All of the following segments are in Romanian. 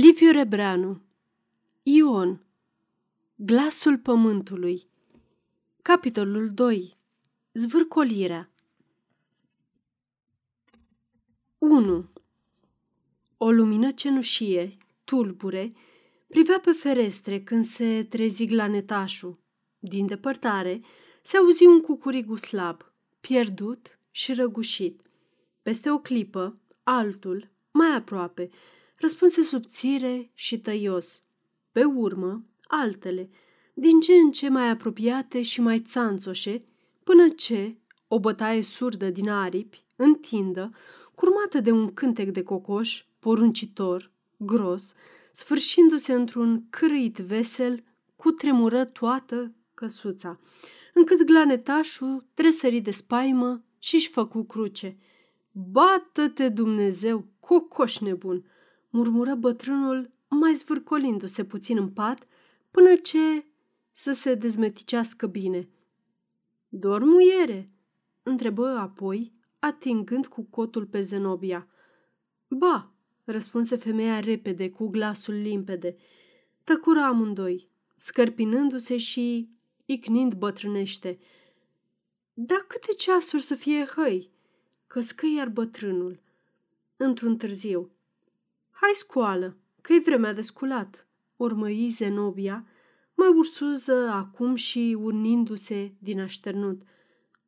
Liviu Rebreanu, Ion, Glasul Pământului, capitolul 2, Zvârcolirea. 1. O lumină cenușie, tulbure, privea pe ferestre când se trezi Glanetașul. Din depărtare se auzi un cucurigu slab, pierdut și răgușit. Peste o clipă, altul, mai aproape, răspunse subțire și tăios. Pe urmă, altele, din ce în ce mai apropiate și mai țanțoșe, până ce o bătaie surdă din aripi, întindă, curmată de un cântec de cocoș, poruncitor, gros, sfârșindu-se într-un cârâit vesel, cutremură toată căsuța, încât Glanetașul tresări de spaimă și-și făcu cruce. "Bată-te, Dumnezeu, cocoș nebun!" murmură bătrânul, mai zvârcolindu-se puțin în pat, până ce să se dezmeticească bine. "Dormuiere?" întrebă apoi, atingând cu cotul pe Zenobia. "Ba!" răspunse femeia repede, cu glasul limpede. Tăcură amândoi, scărpinându-se și icnind bătrânește. "Da câte ceasuri să fie, hăi?" căscă iar bătrânul, într-un târziu. "Hai, scoală, că-i vremea de sculat," urmăi Zenobia, mai ursuză acum și urnindu-se din așternut.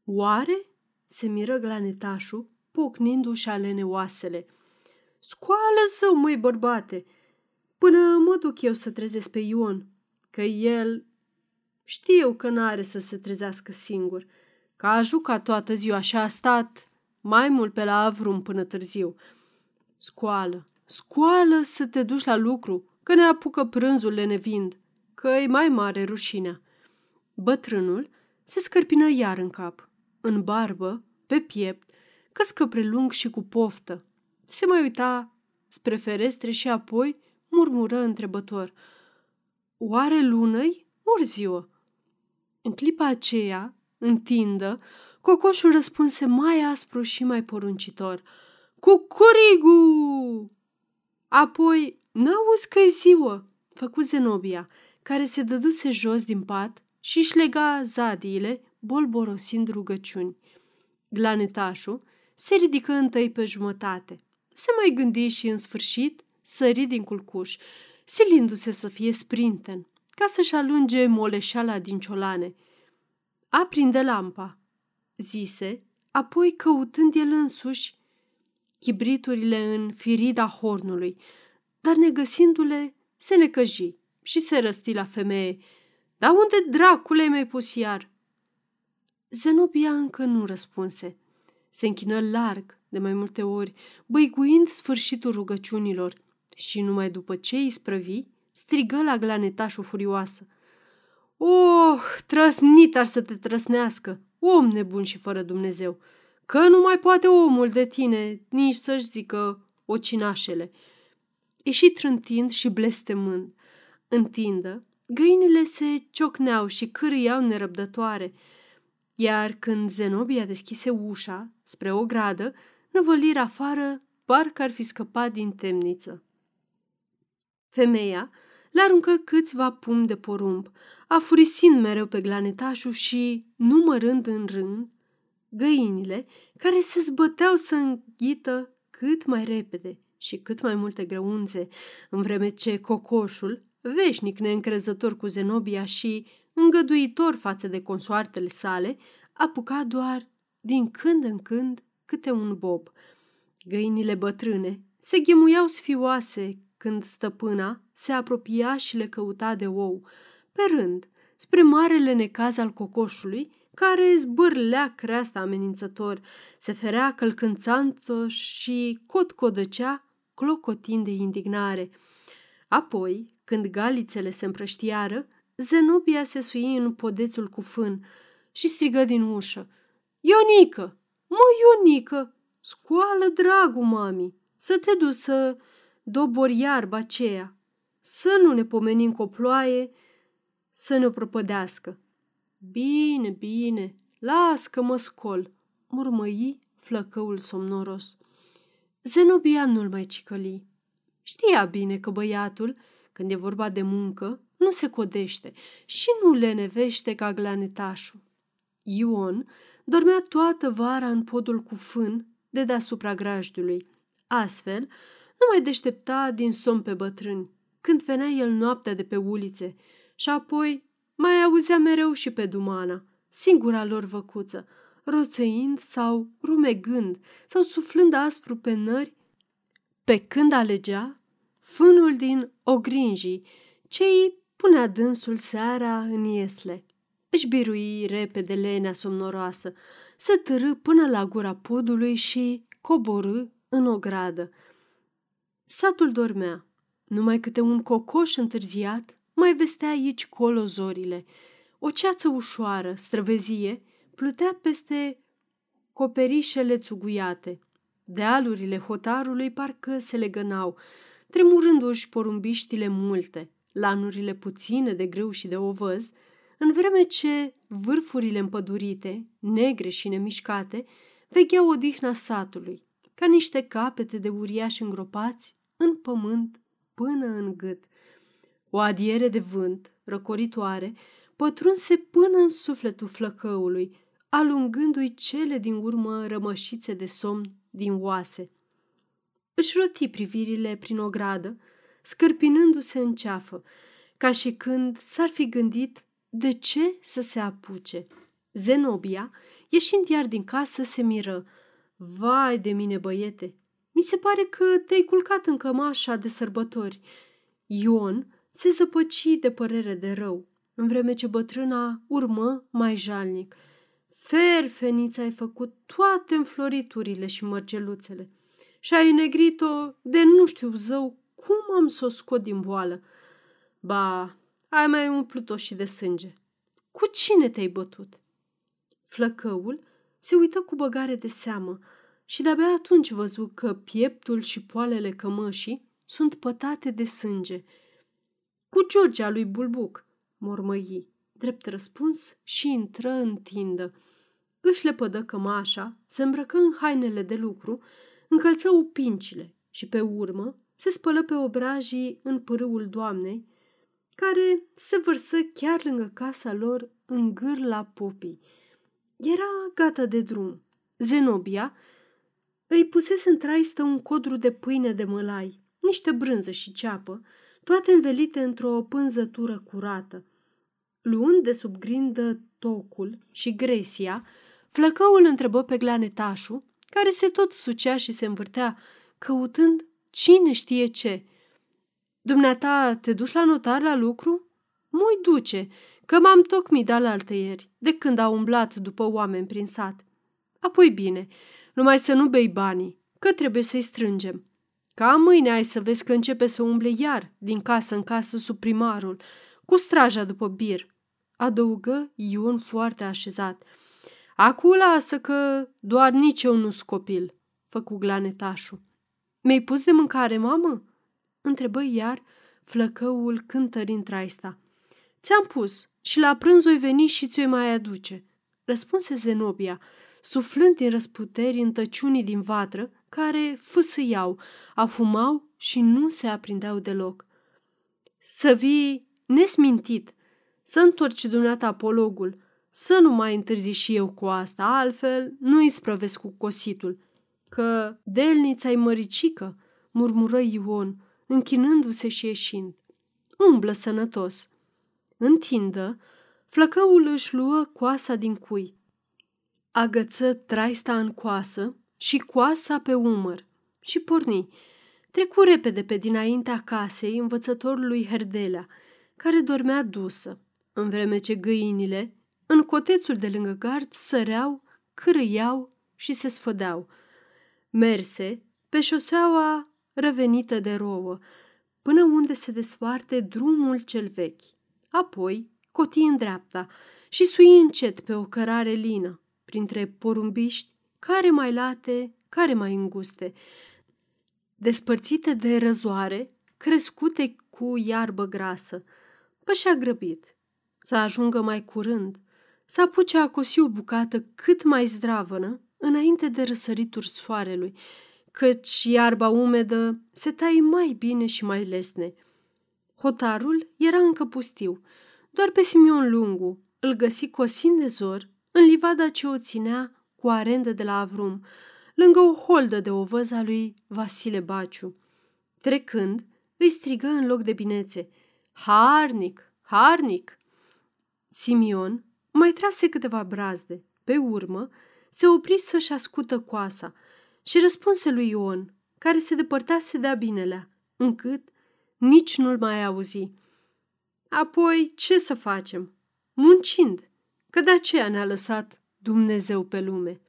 "Oare?" se miră Glanetașul, pocnindu-și alene oasele. "Scoală zău, măi bărbate, până mă duc eu să trezesc pe Ion, că el știu că n-are să se trezească singur, că a jucat toată ziua și a stat mai mult pe la Avrum până târziu. Scoală, scoală să te duci la lucru, că ne apucă prânzul lenevind, că-i mai mare rușinea." Bătrânul se scărpină iar în cap, în barbă, pe piept, căscă prelung și cu poftă. Se mai uita spre ferestre și apoi murmură întrebător: "Oare lună-i, ori ziua?" În clipa aceea, întindă, cocoșul răspunse mai aspru și mai poruncitor: "Cucurigu!" Apoi, "N-auzi că-i ziua!" făcu Zenobia, care se dăduse jos din pat și-și lega zadiile, bolborosind rugăciuni. Glanetașul se ridică întâi pe jumătate. Se mai gândi și, în sfârșit, sări din culcuș, silindu-se să fie sprinten, ca să-și alunge moleșala din ciolane. "Aprinde lampa," zise, apoi căutând el însuși chibriturile în firida hornului, dar negăsindu-le, se necăji și se răsti la femeie. "Dar unde dracule mi-ai pus iar?" Zenobia încă nu răspunse. Se închină larg, de mai multe ori, băiguind sfârșitul rugăciunilor și numai după ce îi sprăvi, strigă la Glanetașul furioasă: "Oh, trăsnit ar să te trăsnească, om nebun și fără Dumnezeu, că nu mai poate omul de tine nici să-și zică ocinașele." Ieși trântind și blestemând. Întindă, găinile se ciocneau și cârâiau nerăbdătoare, iar când Zenobia deschise ușa spre o gradă, năvăliri afară, parcă ar fi scăpat din temniță. Femeia l-aruncă câțiva pumni de porumb, afurisind mereu pe Glanetașul și numărând în rând găinile care se zbăteau să înghită cât mai repede și cât mai multe grăunțe, în vreme ce cocoșul, veșnic neîncrezător cu Zenobia și îngăduitor față de consoartele sale, apuca doar din când în când câte un bob. Găinile bătrâne se ghemuiau sfioase când stăpâna se apropia și le căuta de ou, pe rând, spre marele necaz al cocoșului, care zbârlea creasta amenințător, se ferea călcând țanțoș și cotcodăcea, clocotind de indignare. Apoi, când galițele se împrăștiară, Zenobia se sui în podețul cu fân și strigă din ușă: "Ionică! Mă, Ionică! Scoală, dragu, mami! Să te duci să dobori iarba aceea! Să nu ne pomenim cu o ploaie, să ne prăpădească!" "Bine, bine, las că mă scol," murmăi flăcăul somnoros. Zenobia nu-l mai cicăli. Știa bine că băiatul, când e vorba de muncă, nu se codește și nu lenevește ca glanetașul. Ion dormea toată vara în podul cu fân de deasupra grajdului. Astfel, nu mai deștepta din somn pe bătrâni, când venea el noaptea de pe ulițe, și apoi mai auzea mereu și pe Dumana, singura lor văcuță, roțăind sau rumegând sau suflând aspru pe nări, pe când alegea fânul din ogrinjii, ce îi punea dânsul seara în iesle. Își birui repede lenea somnoroasă, se târâ până la gura podului și coborâ în ogradă. Satul dormea, numai câte un cocoș întârziat mai vestea aici colo zorile. O ceață ușoară, străvezie, plutea peste coperișele țuguiate. Dealurile hotarului parcă se legănau, tremurându-și porumbiștile multe, lanurile puține de grâu și de ovăz, în vreme ce vârfurile împădurite, negre și nemișcate, vegheau odihna satului, ca niște capete de uriași îngropați în pământ până în gât. O adiere de vânt, răcoritoare, pătrunse până în sufletul flăcăului, alungându-i cele din urmă rămășițe de somn din oase. Își roti privirile prin ogradă, scârpinându-se în ceafă, ca și când s-ar fi gândit de ce să se apuce. Zenobia, ieșind iar din casă, se miră. "Vai de mine, băiete, mi se pare că te-ai culcat în cămașa de sărbători." Ion se zăpăci de părere de rău, în vreme ce bătrâna urmă mai jalnic. "Ferfenița ai făcut toate înfloriturile și mărgeluțele și ai negrit-o de nu știu zău cum am s-o scot din boală. Ba, ai mai umplut-o și de sânge. Cu cine te-ai bătut?" Flăcăul se uită cu băgare de seamă și de-abia atunci văzu că pieptul și poalele cămășii sunt pătate de sânge. "Cu George a lui Bulbuc," mormăi, drept răspuns, și intră în tindă. Își lepădă cămașa, se îmbrăcă în hainele de lucru, încălță upincile și, pe urmă, se spălă pe obrajii în pârâul doamnei, care se vărsă chiar lângă casa lor în gârla popii. Era gata de drum. Zenobia îi pusese în traistă un codru de pâine de mălai, niște brânză și ceapă, toate învelite într-o pânzătură curată. Luând de sub grindă tocul și gresia, flăcăul întrebă pe glanetașul, care se tot sucea și se învârtea, căutând cine știe ce. "Dumneata, te duci la notar la lucru?" "Mui duce, că m-am tocmit de altăieri, de când a umblat după oameni prin sat." "Apoi bine, numai să nu bei banii, că trebuie să-i strângem. Ca mâine ai să vezi că începe să umble iar din casă în casă sub primarul, cu straja după bir," adăugă Ion foarte așezat. "Acu lasă că doar nici eu nu-s copil," făcu glanetașul. "Mi-ai pus de mâncare, mamă?" întrebă iar flăcăul cântărind traista. "Ți-am pus și la prânz oi veni și ți-o mai aduce," răspunse Zenobia, suflând din răsputeri în tăciunii din vatră, care fâsâiau, afumau și nu se aprindeau deloc. "Să vii nesmintit, să întorci dumneata pologul, să nu mai întârzi și eu cu asta, altfel nu-i sprăvesc cu cositul, că delnița-i măricică," murmură Ion, închinându-se și ieșind. "Umblă sănătos." În tindă, flăcăul își luă coasa din cui, agăță traista în coasă și coasa pe umăr și porni. Trecu repede pe dinaintea casei învățătorului Herdelea, care dormea dusă, în vreme ce găinile, în cotețul de lângă gard, săreau, cârâiau și se sfădeau. Merse pe șoseaua răvenită de rouă, până unde se despoarte drumul cel vechi. Apoi coti în dreapta și sui încet pe o cărare lină, printre porumbiști, care mai late, care mai înguste, despărțite de răzoare, crescute cu iarbă grasă. Pășea grăbit, să ajungă mai curând, să apuce a cosi o bucată cât mai zdravănă, înainte de răsăritul soarelui, căci iarba umedă se taie mai bine și mai lesne. Hotarul era încă pustiu, doar pe Simion Lungu îl găsi cosind de zor în livada ce o ținea cu arendă de la Avrum, lângă o holdă de ovăz a lui Vasile Baciu. Trecând, îi strigă în loc de binețe: „Harnic! Harnic!" Simion mai trase câteva brazde, pe urmă se opri să-și ascută coasa și răspunse lui Ion, care se depărtase de-a binelea, încât nici nu-l mai auzi. „Apoi ce să facem? Muncind, că de aceea ne-a lăsat Dumnezeu pe lume."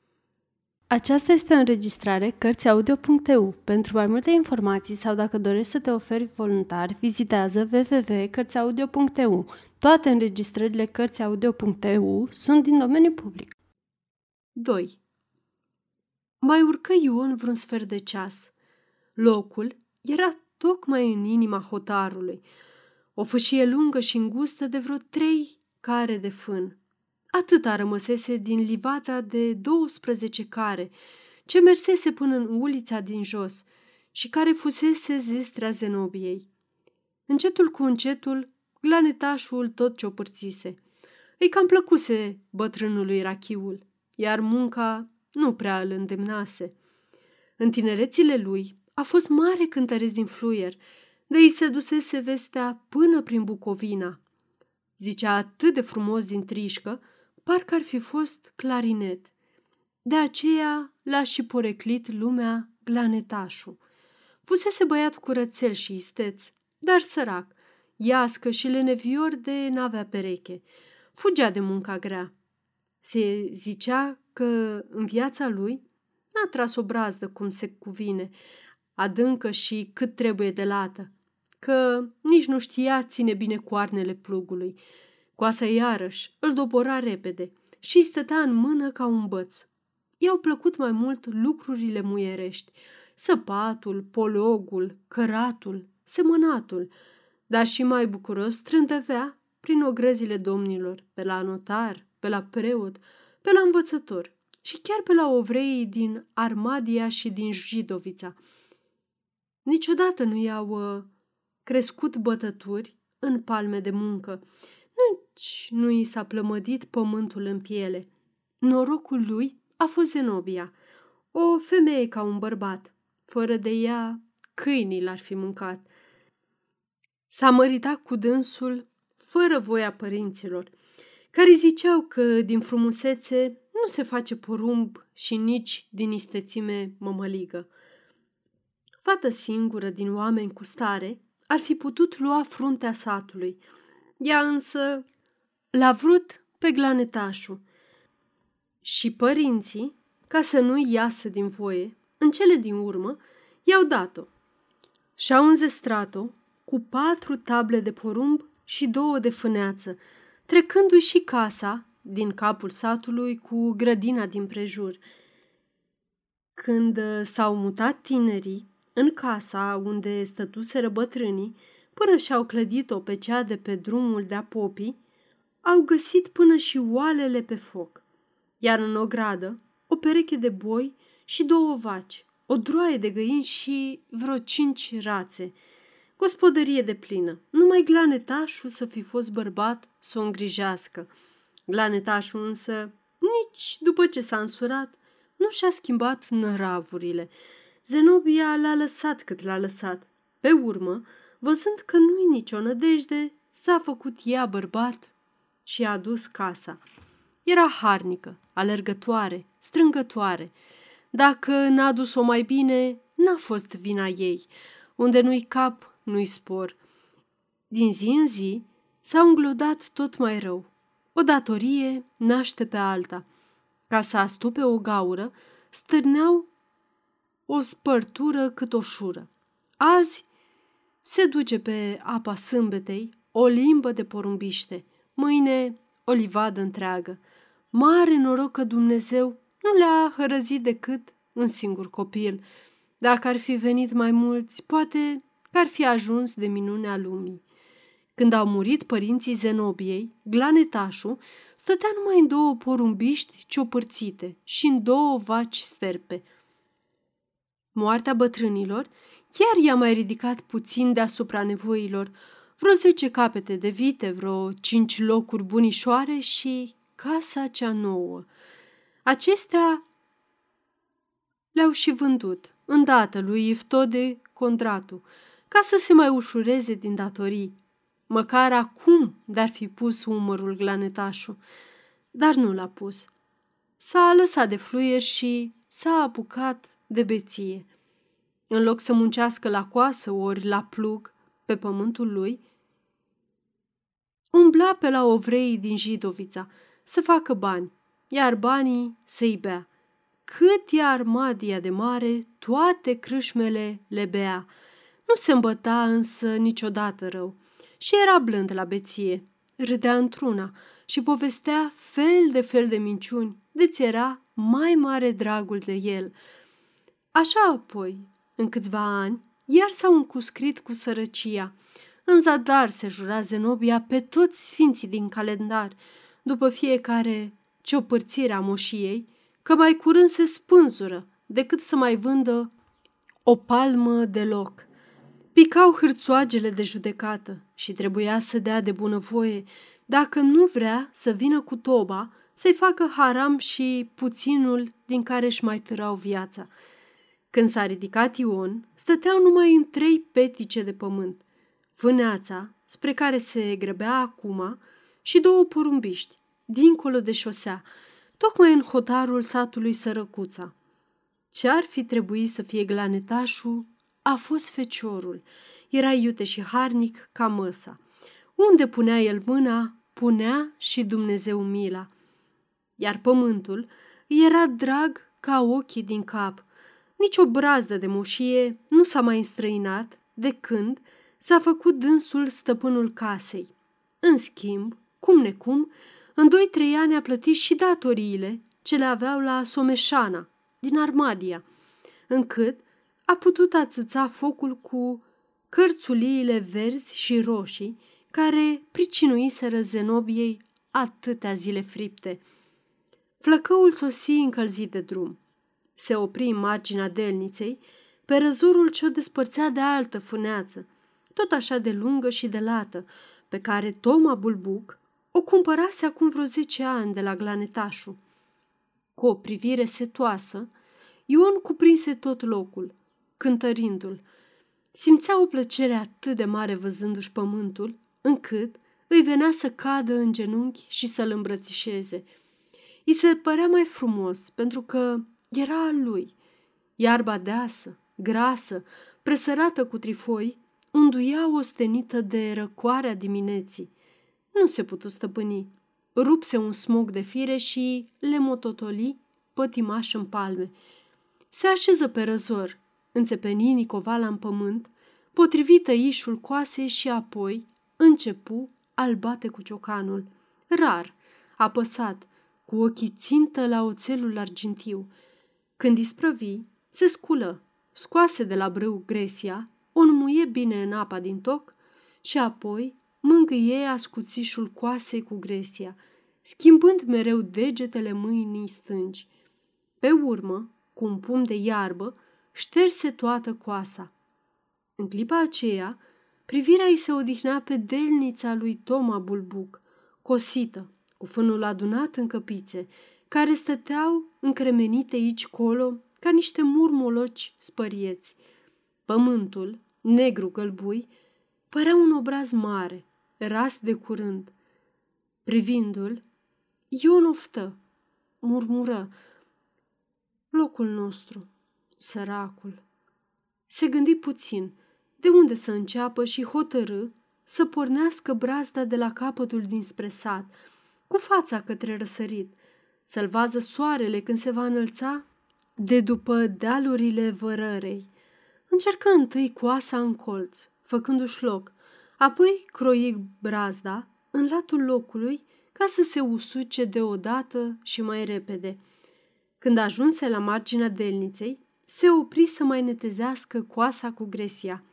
Aceasta este o înregistrare Cărțiaudio.eu. Pentru mai multe informații sau dacă dorești să te oferi voluntar, vizitează www.cărțiaudio.eu. Toate înregistrările Cărțiaudio.eu sunt din domeniu public. 2. Mai urcă Ion vreun sfert de ceas. Locul era tocmai în inima hotarului, o fâșie lungă și îngustă de vreo 3 care de fân. Atâta rămăsese din livada de 12 care, ce mersese până în ulița din jos și care fusese zistrea Zenobiei. Încetul cu încetul, Glanetașul tot ce-o părțise. Îi cam plăcuse bătrânului rachiul, iar munca nu prea îl îndemnase. În tinerețile lui a fost mare cântăreț din fluier, de îi se dusese vestea până prin Bucovina. Zicea atât de frumos din trișcă, parcă ar fi fost clarinet. De aceea l-a și poreclit lumea Glanetașul. Fusese băiat curățel și isteț, dar sărac, iască și lenevior de n-avea pereche. Fugea de munca grea. Se zicea că în viața lui n-a tras o brazdă cum se cuvine, adâncă și cât trebuie de lată, că nici nu știa ține bine coarnele plugului. Coasa iarăși îl dobora repede și îi stătea în mână ca un băț. I-au plăcut mai mult lucrurile muierești, săpatul, pologul, căratul, semănatul, dar și mai bucuros trândăvea prin ogrezile domnilor, pe la notar, pe la preot, pe la învățător și chiar pe la ovreii din Armadia și din Jidovița. Niciodată nu i-au crescut bătături în palme de muncă, nici nu i s-a plămădit pământul în piele. Norocul lui a fost Zenobia, o femeie ca un bărbat. Fără de ea, câinii l-ar fi mâncat. S-a măritat cu dânsul fără voia părinților, care ziceau că din frumusețe nu se face porumb și nici din istețime mămăligă. Fată singură din oameni cu stare ar fi putut lua fruntea satului. Ea însă l-a vrut pe Glanetașul. Și părinții, ca să nu-i iasă din voie, în cele din urmă i-au dat-o. Și-au înzestrat-o cu 4 table de porumb și 2 de fâneață, trecându-i și casa din capul satului cu grădina din prejur. Când s-au mutat tinerii în casa unde stătuseră bătrânii, până și-au clădit-o pe cea de pe drumul de-a popii, au găsit până și oalele pe foc, iar în ogradă o pereche de boi și 2 vaci, o droaie de găini și vreo 5 rațe. Gospodărie de plină, numai Glanetașul să fi fost bărbat să o îngrijească. Glanetașul însă, nici după ce s-a însurat, nu și-a schimbat năravurile. Zenobia l-a lăsat cât l-a lăsat. Pe urmă, văzând că nu-i nicio nădejde, s-a făcut ea bărbat și a adus casa. Era harnică, alergătoare, strângătoare. Dacă n-a adus-o mai bine, n-a fost vina ei. Unde nu-i cap, nu-i spor. Din zi în zi s-au înglodat tot mai rău. O datorie naște pe alta. Ca să astupe o gaură, stârneau o spărtură cât o șură. Azi se duce pe apa sâmbetei o limbă de porumbiște, mâine o livadă întreagă. Mare noroc că Dumnezeu nu le-a hărăzit decât un singur copil. Dacă ar fi venit mai mulți, poate că ar fi ajuns de minunea lumii. Când au murit părinții Zenobiei, Glanetașul stătea numai în 2 porumbiști ciopârțite și în 2 vaci sterpe. Moartea bătrânilor iar i-a mai ridicat puțin deasupra nevoilor, vreo 10 capete de vite, vreo 5 locuri bunișoare și casa cea nouă. Acestea le-au și vândut, îndată lui Iftode Condratu, ca să se mai ușureze din datorii. Măcar acum de-ar fi pus umărul Glanetașul, dar nu l-a pus. S-a lăsat de fluier și s-a apucat de beție. În loc să muncească la coasă ori la plug pe pământul lui, umbla pe la ovreii din Jidovița să facă bani, iar banii să-i bea. Cât e Armadia de mare, toate crâșmele le bea. Nu se îmbăta însă niciodată rău și era blând la beție. Râdea într-una și povestea fel de fel de minciuni, de-ți era mai mare dragul de el. Așa apoi, în câțiva ani, iar s-au încuscrit cu sărăcia. În zadar se jura Zenobia pe toți sfinții din calendar, după fiecare ciopărțire a moșiei, că mai curând se spânzură decât să mai vândă o palmă de loc. Picau hârțoagele de judecată și trebuia să dea de bunăvoie, dacă nu vrea să vină cu toba, să-i facă haram și puținul din care își mai târau viața. Când s-a ridicat Ion, stăteau numai în 3 petice de pământ, vâneața, spre care se grăbea acum, și 2 porumbiști, dincolo de șosea, tocmai în hotarul satului Sărăcuța. Ce-ar fi trebuit să fie Glanetașul a fost feciorul. Era iute și harnic ca măsa. Unde punea el mâna, punea și Dumnezeu mila. Iar pământul era drag ca ochii din cap. Nici o brazdă de moșie nu s-a mai înstrăinat de când s-a făcut dânsul stăpânul casei. În schimb, cum necum, în 2-3 ani a plătit și datoriile ce le aveau la Someșana, din Armadia, încât a putut ațăța focul cu cărțuliile verzi și roșii care pricinuiseră Zenobiei atâtea zile fripte. Flăcăul sosi încălzit de drum. Se opri în marginea delniței, pe răzorul ce o despărțea de altă fâneață, tot așa de lungă și de lată, pe care Toma Bulbuc o cumpărase acum vreo 10 ani de la Glanetașul. Cu o privire setoasă, Ion cuprinse tot locul, cântărindu-l. Simțea o plăcere atât de mare văzându-și pământul, încât îi venea să cadă în genunchi și să-l îmbrățișeze. I se părea mai frumos, pentru că era al lui. Iarba deasă, grasă, presărată cu trifoi, unduia ostenită de răcoarea dimineții. Nu se putu stăpâni. Rupse un smog de fire și le mototoli pătimaș în palme. Se așeză pe răzor, înțepeni nicovala în pământ, potrivit tăișul coasei și apoi începu a-l bate cu ciocanul. Rar, apăsat, cu ochii țintă la oțelul argintiu. Când isprăvi, se sculă, scoase de la brâu gresia, o înmuie bine în apa din toc și apoi mângâie ascuțișul coasei cu gresia, schimbând mereu degetele mâinii stângi. Pe urmă, cu un pumn de iarbă, șterse toată coasa. În clipa aceea, privirea îi se odihnea pe delnița lui Toma Bulbuc, cosită, cu fânul adunat în căpițe, care stăteau încremenite aici-colo ca niște murmoloci spărieți. Pământul, negru-gălbui, părea un obraz mare, ras de curând. Privindu-l, Ion oftă, murmură, locul nostru, săracul. Se gândi puțin de unde să înceapă și hotărâ să pornească brazda de la capătul dinspre sat, cu fața către răsărit, să-l vază soarele când se va înălța de după dealurile Vărărei. Încercă întâi coasa în colț, făcându-și loc, apoi croi brazda în latul locului ca să se usuce deodată și mai repede. Când ajunse la marginea delniței, se opri să mai netezească coasa cu gresia.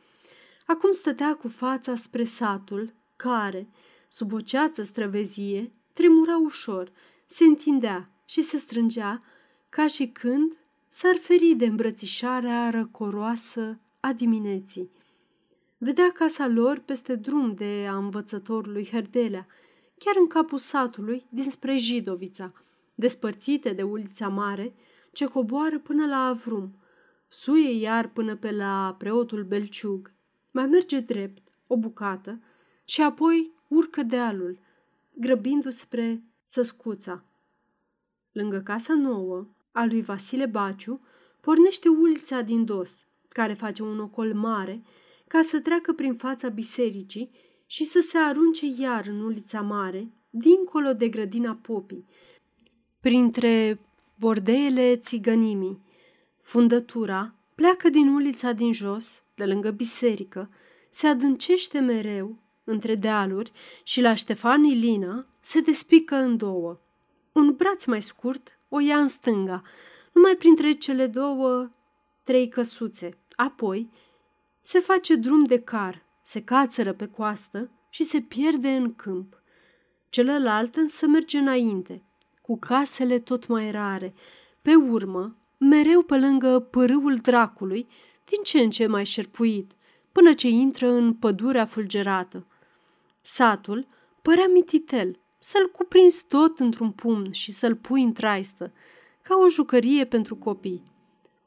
Acum stătea cu fața spre satul, care, sub o ceață străvezie, tremura ușor, se întindea și se strângea, ca și când s-ar feri de îmbrățișarea răcoroasă a dimineții. Vedea casa lor peste drum de a învățătorului Herdelea, chiar în capul satului dinspre Jidovița, despărțite de ulița mare, ce coboară până la Avrum, suie iar până pe la preotul Belciug, mai merge drept, o bucată, și apoi urcă dealul, grăbindu-se spre Săscuța. Lângă casa nouă, a lui Vasile Baciu, pornește ulița din dos, care face un ocol mare, ca să treacă prin fața bisericii și să se arunce iar în ulița mare, dincolo de grădina Popii, printre bordeele țigănimii. Fundătura pleacă din ulița din jos, de lângă biserică, se adâncește mereu între dealuri și la Ștefan Ilina se despică în două. Un braț mai scurt o ia în stânga, numai printre cele două, trei căsuțe. Apoi se face drum de car, se cațără pe coastă și se pierde în câmp. Celălalt însă merge înainte, cu casele tot mai rare, pe urmă, mereu pe lângă Pârâul Dracului, din ce în ce mai șerpuit, până ce intră în pădurea fulgerată. Satul părea mititel, să-l cuprinzi tot într-un pumn și să-l pui în traistă, ca o jucărie pentru copii.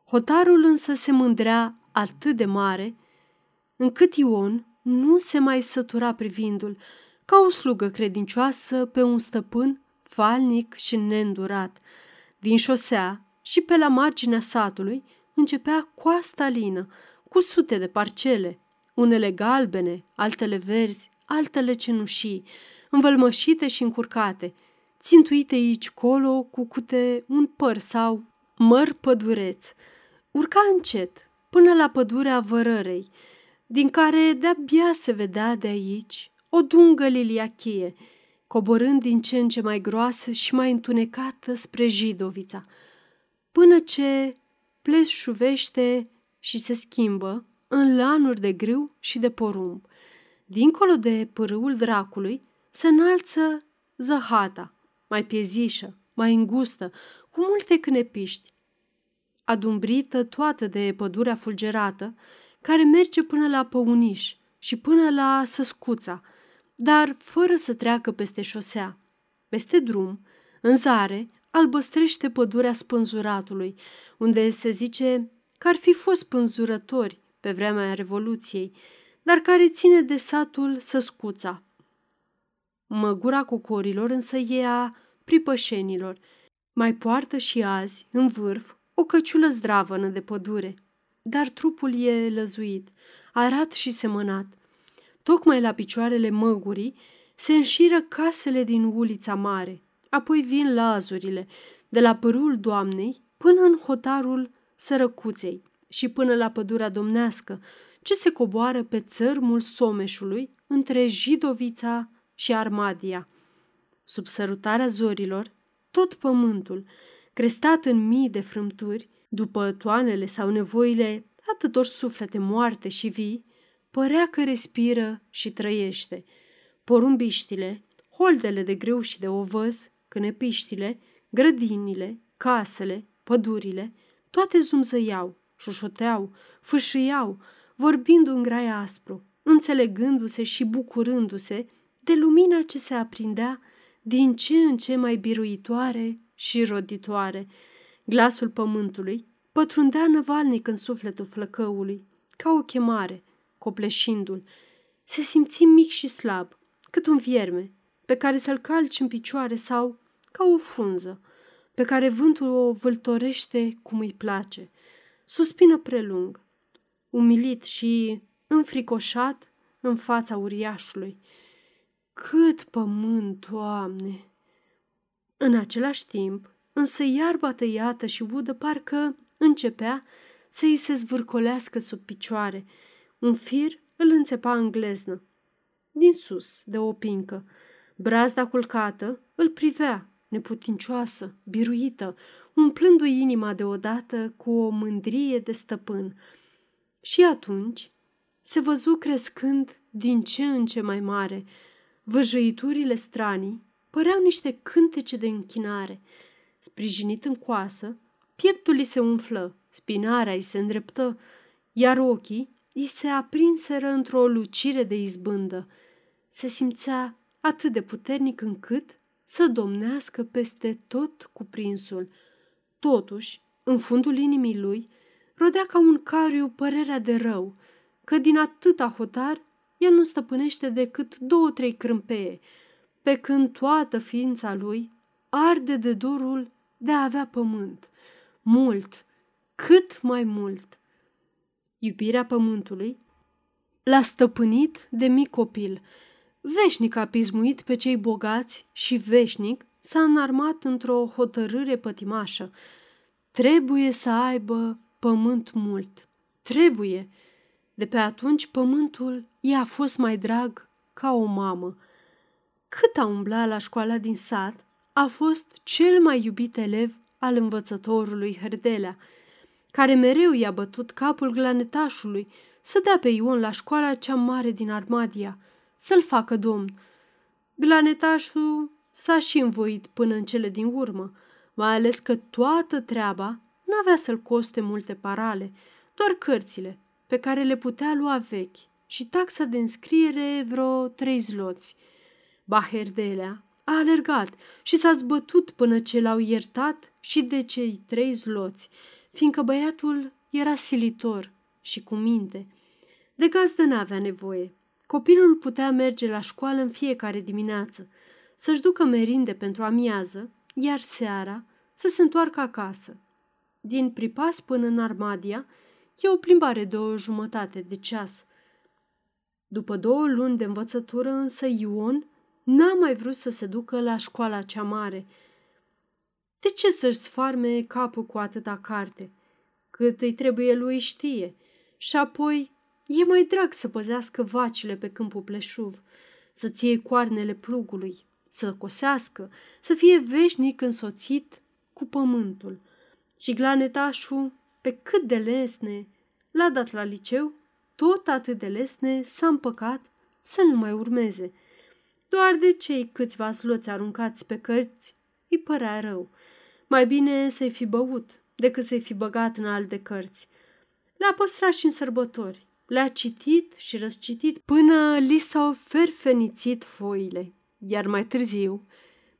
Hotarul însă se mândrea atât de mare, încât Ion nu se mai sătura privindul, ca o slugă credincioasă pe un stăpân falnic și neîndurat. Din șosea și pe la marginea satului începea coasta lină, cu sute de parcele, unele galbene, altele verzi, altele cenușii, învălmășite și încurcate, țintuite aici-colo cu câte un păr sau măr pădureț. Urca încet până la pădurea Vărărei, din care de-abia se vedea de aici o dungă liliachie, coborând din ce în ce mai groasă și mai întunecată spre Jidovița, până ce pleșuvește și se schimbă în lanuri de grâu și de porumb. Dincolo de Pârâul Dracului se înalță Zăhata, mai piezișă, mai îngustă, cu multe cânepiști, adumbrită toată de pădurea fulgerată, care merge până la Păuniș și până la Săscuța, dar fără să treacă peste șosea. Peste drum, în zare, albăstrește pădurea Spânzuratului, unde se zice că ar fi fost spânzurători pe vremea Revoluției, dar care ține de satul Săscuța. Măgura cocorilor însă e a pripășenilor. Mai poartă și azi, în vârf, o căciulă zdravănă de pădure, dar trupul e lăzuit, arat și semănat. Tocmai la picioarele măgurii se înșiră casele din ulița mare, apoi vin lazurile, de la Pârâul Doamnei până în hotarul Sărăcuței și până la pădurea Domnească, ce se coboară pe țărmul Someșului între Jidovița și Armadia. Sub sărutarea zorilor, tot pământul, crestat în mii de frâmturi, după toanele sau nevoile atâtor suflete moarte și vii, părea că respiră și trăiește. Porumbiștile, holdele de grâu și de ovăz, cânepiștile, grădinile, casele, pădurile, toate zumzăiau, șoșoteau, fâșâiau, vorbind un grai aspru, înțelegându-se și bucurându-se de lumina ce se aprindea din ce în ce mai biruitoare și roditoare. Glasul pământului pătrundea năvalnic în sufletul flăcăului, ca o chemare, copleșindu-l. Se simți mic și slab, cât un vierme, pe care să-l calci în picioare sau ca o frunză, pe care vântul o vâltorește cum îi place. Suspină prelung, umilit și înfricoșat în fața uriașului. Cât pământ, Doamne! În același timp, însă iarba tăiată și udă parcă începea să îi se zvârcolească sub picioare. Un fir îl înțepa în gleznă, din sus, de o pincă. Brazda culcată îl privea, neputincioasă, biruită, umplându-i inima deodată cu o mândrie de stăpân. Și atunci se văzu crescând din ce în ce mai mare. Văjăiturile stranii păreau niște cântece de închinare. Sprijinit în coasă, Pieptul îi se umflă, spinarea îi se îndreptă, iar ochii îi se aprinseră într-o lucire de izbândă. Se simțea atât de puternic încât să domnească peste tot cuprinsul. Totuși, în fundul inimii lui, rodea ca un cariu părerea de rău, că din atâta hotar el nu stăpânește decât 2-3 crâmpeie, pe când toată ființa lui arde de dorul de a avea pământ. Mult, cât mai mult. Iubirea pământului l-a stăpânit de mic copil. Veșnic a pismuit pe cei bogați și veșnic s-a înarmat într-o hotărâre pătimașă. Trebuie să aibă pământ mult. Trebuie. De pe atunci pământul i-a fost mai drag ca o mamă. Cât a umblat la școala din sat, a fost cel mai iubit elev al învățătorului Herdelea, care mereu i-a bătut capul Glanetașului să dea pe Ion la școala cea mare din Armadia, să-l facă domn. Glanetașul s-a și învoit până în cele din urmă, mai ales că toată treaba n-avea să-l coste multe parale, doar cărțile, pe care le putea lua vechi, și taxa de înscriere vreo 3 zloți. Ba Herdelea a alergat și s-a zbătut până ce l-au iertat și de cei 3 zloți, fiindcă băiatul era silitor și cu minte. De gazdă n-avea nevoie. Copilul putea merge la școală în fiecare dimineață, să-și ducă merinde pentru amiază, iar seara să se întoarcă acasă. Din Pripas până în Armadia e o plimbare de 1,5 de ceas. După 2 luni de învățătură însă Ion n-a mai vrut să se ducă la școala cea mare. De ce să-și sfarme capul cu atâta carte? Cât îi trebuie lui știe. Și apoi e mai drag să păzească vacile pe câmpul pleșuv, să ție coarnele plugului, să cosească, să fie veșnic însoțit cu pământul. Și Glanetașul, pe cât de lesne l-a dat la liceu, tot atât de lesne s-a împăcat să nu mai urmeze. Doar de cei câțiva sloți aruncați pe cărți îi părea rău. Mai bine să-i fi băut decât să-i fi băgat în alte cărți. Le-a păstrat și în sărbători, le-a citit și răscitit până li s-au ferfenițit foile, iar mai târziu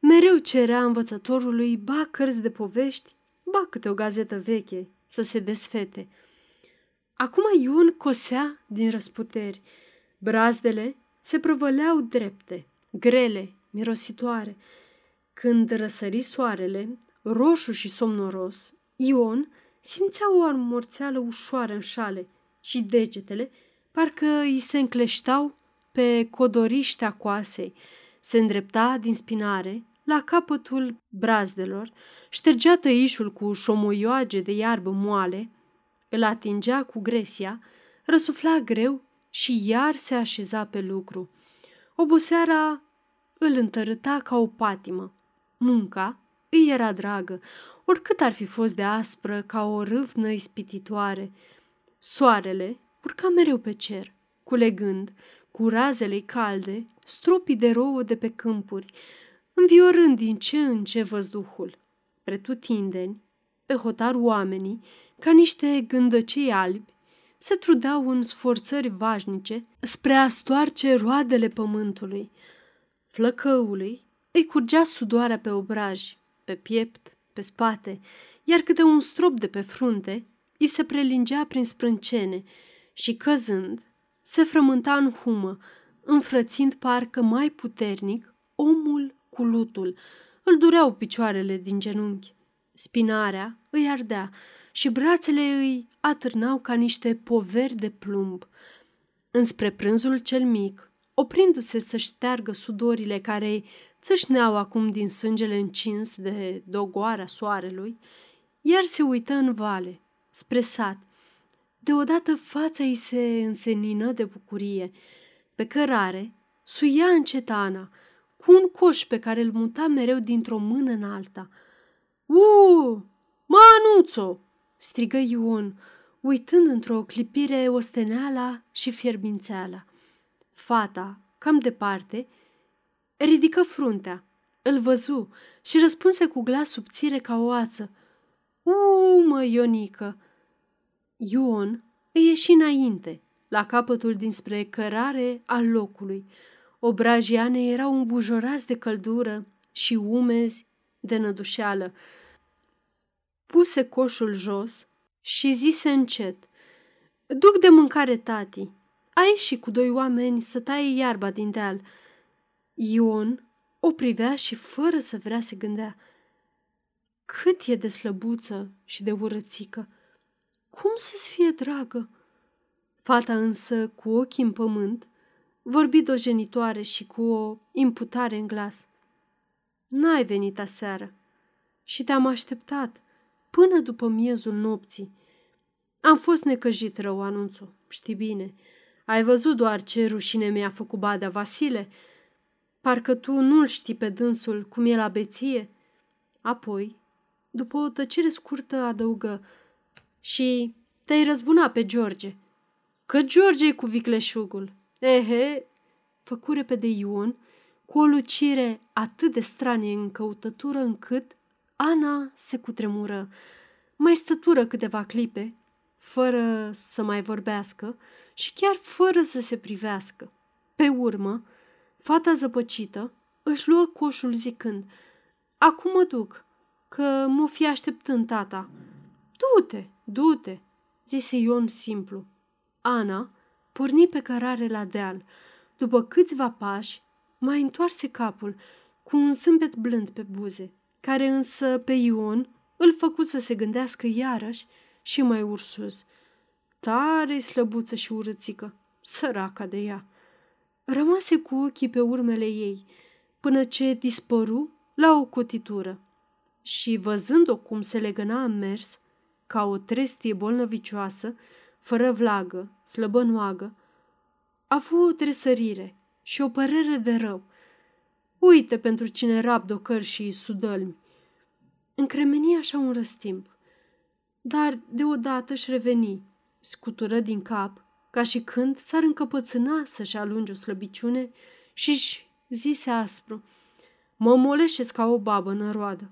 mereu cerea învățătorului ba cărți de povești, ba câte o gazetă veche să se desfete. Acum Ion cosea din răsputeri. Brazdele se prăvăleau drepte, grele, mirositoare. Când răsări soarele, roșu și somnoros, Ion simțea o armorțeală ușoară în șale și degetele parcă îi se încleștau pe codoriștea coasei. Se îndrepta din spinare la capătul brazdelor, ștergea tăișul cu șomoioage de iarbă moale, îl atingea cu gresia, răsufla greu și iar se așeza pe lucru. Oboseara îl întărâta ca o patimă. Munca îi era dragă, oricât ar fi fost de aspră ca o râvnă ispititoare. Soarele urca mereu pe cer, culegând, cu razele-i calde, stropii de rouă de pe câmpuri, înviorând din ce în ce văzduhul. Pretutindeni, pe hotar oamenii, ca niște gândăcei albi, se trudeau în sforțări vașnice spre a stoarce roadele pământului. Flăcăului îi curgea sudoarea pe obraj, pe piept, pe spate, iar câte un strop de pe frunte îi se prelingea prin sprâncene și, căzând, se frământa în humă, înfrățind parcă mai puternic omul cu lutul. Îl dureau picioarele din genunchi. Spinarea îi ardea și brațele îi atârnau ca niște poveri de plumb. Înspre prânzul cel mic, oprindu-se să șteargă sudorile care îi țâșneau acum din sângele încins de dogoarea soarelui, iar se uită în vale, spre sat. Deodată fața îi se însenină de bucurie. Pe cărare suia încet Ana, cu un coș pe care îl muta mereu dintr-o mână în alta. Uuu, Mănuțo!" strigă Ion, uitând într-o clipire osteneala și fierbințeala. Fata, cam departe, ridică fruntea, îl văzu și răspunse cu glas subțire ca o ață. Mă, Ionică!" Ion îi ieși înainte, la capătul dinspre cărare al locului. Obrajii Anei erau îmbujorați de căldură și umezi de nădușeală. Puse coșul jos și zise încet: "Duc de mâncare, tati. A ieșit cu doi oameni să taie iarba din deal." Ion o privea și fără să vrea se gândea: cât e de slăbuță și de urățică! Cum să-ți fie dragă? Fata însă, cu ochii în pământ, vorbi dojenitoare și cu o imputare în glas: "N-ai venit aseară și te-am așteptat până după miezul nopții. Am fost necăjit rău, anunțu, știi bine. Ai văzut doar ce rușine mi-a făcut badea Vasile? Parcă tu nu-l știi pe dânsul cum e la beție." Apoi, după o tăcere scurtă, adăugă: "Și te-ai răzbuna pe George, că George-i cu vicleșugul." "Ehe," făcu repede Ion, cu o lucire atât de stranie în căutătură încât Ana se cutremură. Mai stătură câteva clipe, fără să mai vorbească și chiar fără să se privească. Pe urmă, fata zăpăcită își luă coșul zicând: "Acum mă duc, că m-o fi așteptând tata." "Du-te, du-te," zise Ion simplu. Ana porni pe cărare la deal. După câțiva pași, mai întoarse capul, cu un zâmbet blând pe buze, care însă pe Ion îl făcu să se gândească iarăși și mai ursus. Tare-i slăbuță și urățică, săraca de ea! Rămase cu ochii pe urmele ei, până ce dispăru la o cotitură. Și văzând-o cum se legăna în mers, ca o trestie bolnăvicioasă, fără vlagă, slăbănoagă, a avut o tresărire și o părere de rău. Uite pentru cine rab docări și sudălmi! Încremeni așa un răstimp, dar deodată își reveni, scutură din cap, ca și când s-ar încăpățâna să-și alunge o slăbiciune și-și zise aspru: "Mă moleșesc ca o babă năroadă.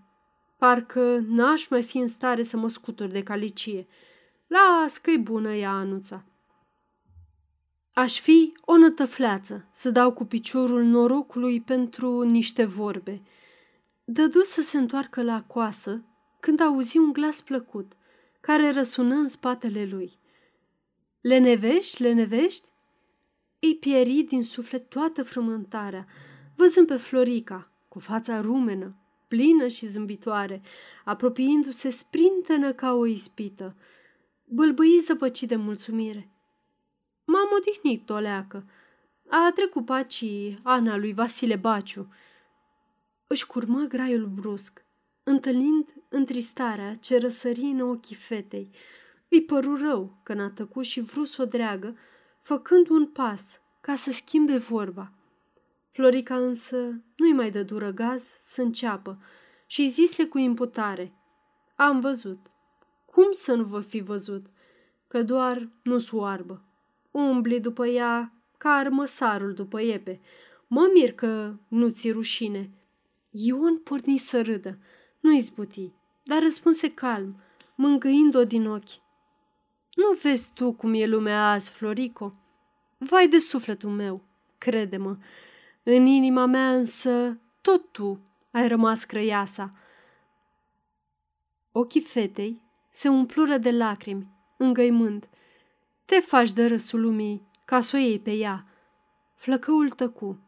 Parcă n-aș mai fi în stare să mă scutur de calicie. Las că-i bună ea, Anuța. Aș fi o nătăfleață să dau cu piciorul norocului pentru niște vorbe." Dădu să se întoarcă la coasă când auzi un glas plăcut, care răsună în spatele lui: "Lenevești, lenevești?" Îi pieri din suflet toată frământarea, văzând pe Florica, cu fața rumenă, plină și zâmbitoare, apropiindu-se sprintenă ca o ispită. Bâlbâi zăpăcit de mulțumire: "M-am odihnit, toleacă. A trecut pacii Ana lui Vasile Baciu." Își curmă graiul brusc, întâlnind întristarea ce răsări în ochii fetei. Îi păru rău că n-a tăcut și vrut să o dreagă, făcând un pas ca să schimbe vorba. Florica însă nu-i mai dă dură gaz să înceapă și zise cu imputare: "Am văzut. Cum să nu vă fi văzut? Că doar nu soarbă. Umbli după ea ca armăsarul după iepe. Mă mir că nu ți rușine." Ion porni să râdă, nu izbuti, dar răspunse calm, mângâind-o din ochi: "Nu vezi tu cum e lumea azi, Florico? Vai de sufletul meu, crede-mă. În inima mea însă tot tu ai rămas crăiasa." Ochii fetei se umplură de lacrimi, îngăimând: "Te faci de râsul lumii ca să o iei pe ea." Flăcăul tăcu,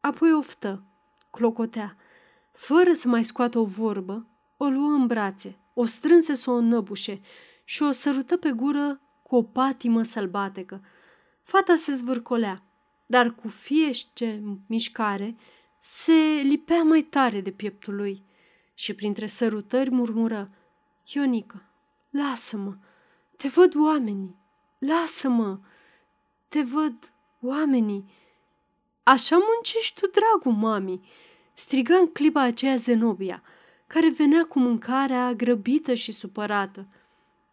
apoi oftă, clocotea. Fără să mai scoată o vorbă, o luă în brațe, o strânse să o înnăbușe și o sărută pe gură cu o patimă sălbatecă. Fata se zvârcolea, dar cu fiecare mișcare se lipea mai tare de pieptul lui și printre sărutări murmură: "Ionică, lasă-mă, te văd oamenii, lasă-mă, te văd oamenii." "Așa muncești tu, dragul mami!" striga în clipa aceea Zenobia, care venea cu mâncarea grăbită și supărată.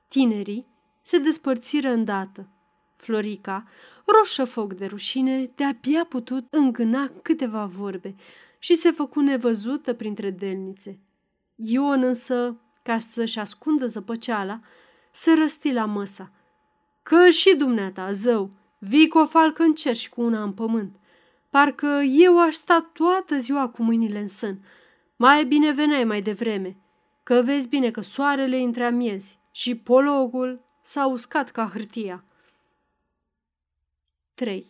Tinerii se despărțiră îndată. Florica, roșă foc de rușine, de-abia putut îngâna câteva vorbe și se făcu nevăzută printre delnițe. Ion însă ca să-și ascundă zăpăceala, se răsti la măsa. Că și dumneata, zău, vii cu o falcă în cer și cu una în pământ. Parcă eu aș sta toată ziua cu mâinile în sân. Mai bine veneai mai devreme, că vezi bine că soarele intre amiezi și pologul s-a uscat ca hârtia. 3.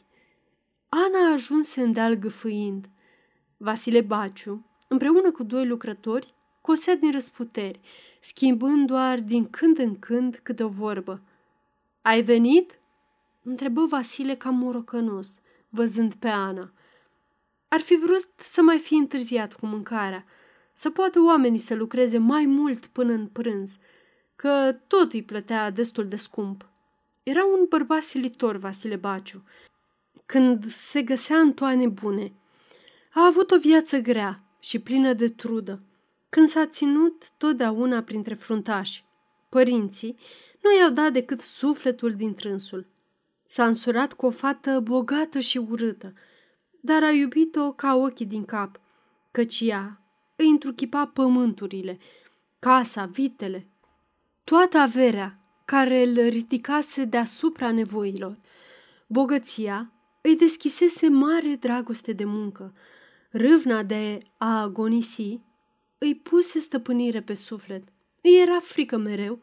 Ana ajunse în deal gâfâind. Vasile Baciu, împreună cu doi lucrători, cosea din răsputeri, schimbând doar din când în când câte o vorbă. Ai venit?" întrebă Vasile cam morocănos, văzând pe Ana. Ar fi vrut să mai fi întârziat cu mâncarea, să poată oamenii să lucreze mai mult până în prânz, că tot îi plătea destul de scump. Era un bărbat silitor, Vasile Baciu, când se găsea în toane bune. A avut o viață grea și plină de trudă, când s-a ținut totdeauna printre fruntași. Părinții nu i-au dat decât sufletul din trânsul. S-a însurat cu o fată bogată și urâtă, dar a iubit-o ca ochii din cap, căci ea îi întruchipa pământurile, casa, vitele, toată averea care îl ridicase deasupra nevoilor. Bogăția îi deschisese mare dragoste de muncă. Râvna de a agonisi îi puse stăpânire pe suflet. Îi era frică mereu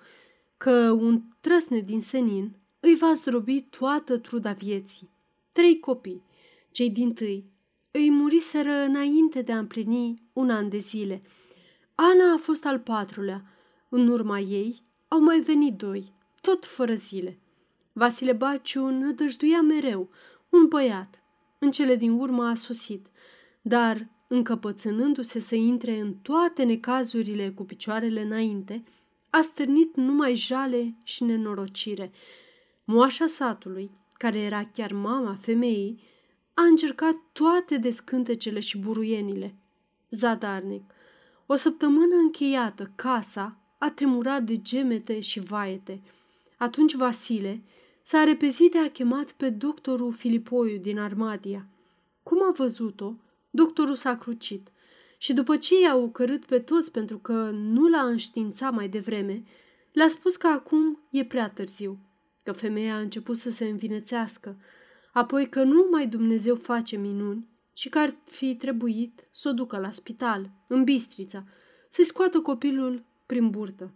că un trăsnet din senin îi va zdrobi toată truda vieții. 3 copii, cei dintâi, îi muriseră înainte de a împlini un an de zile. Ana a fost al 4-lea. În urma ei au mai venit 2, tot fără zile. Vasile Baciu nădăjduia mereu un băiat. În cele din urmă a sosit, dar, încăpățânându-se să intre în toate necazurile cu picioarele înainte, a stârnit numai jale și nenorocire. Moașa satului, care era chiar mama femeii, a încercat toate descântecele și buruienile. Zadarnic, o săptămână încheiată, casa a tremurat de gemete și vaete. Atunci Vasile s-a repezit de a chemat pe doctorul Filipoiu din Armadia. Cum a văzut-o, doctorul s-a crucit și după ce i-a ocărât pe toți pentru că nu l-a înștiințat mai devreme, le-a spus că acum e prea târziu, că femeia a început să se învinețească, apoi că nu numai Dumnezeu face minuni și că ar fi trebuit să o ducă la spital, în Bistrița, să-i scoată copilul prin burtă.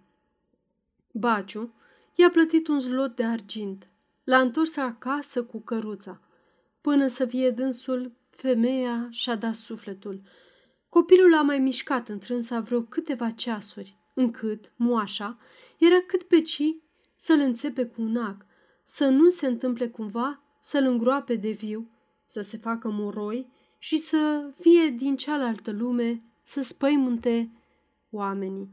Baciu i-a plătit un zlot de argint, l-a întors acasă cu căruța. Până să vie dânsul, femeia și-a dat sufletul. Copilul a mai mișcat întrânsa vreo câteva ceasuri, încât moașa era cât pe ci să-l înțepe cu un ac, să nu se întâmple cumva să-l îngroape de viu, să se facă moroi și să fie din cealaltă lume să spăimânte oamenii.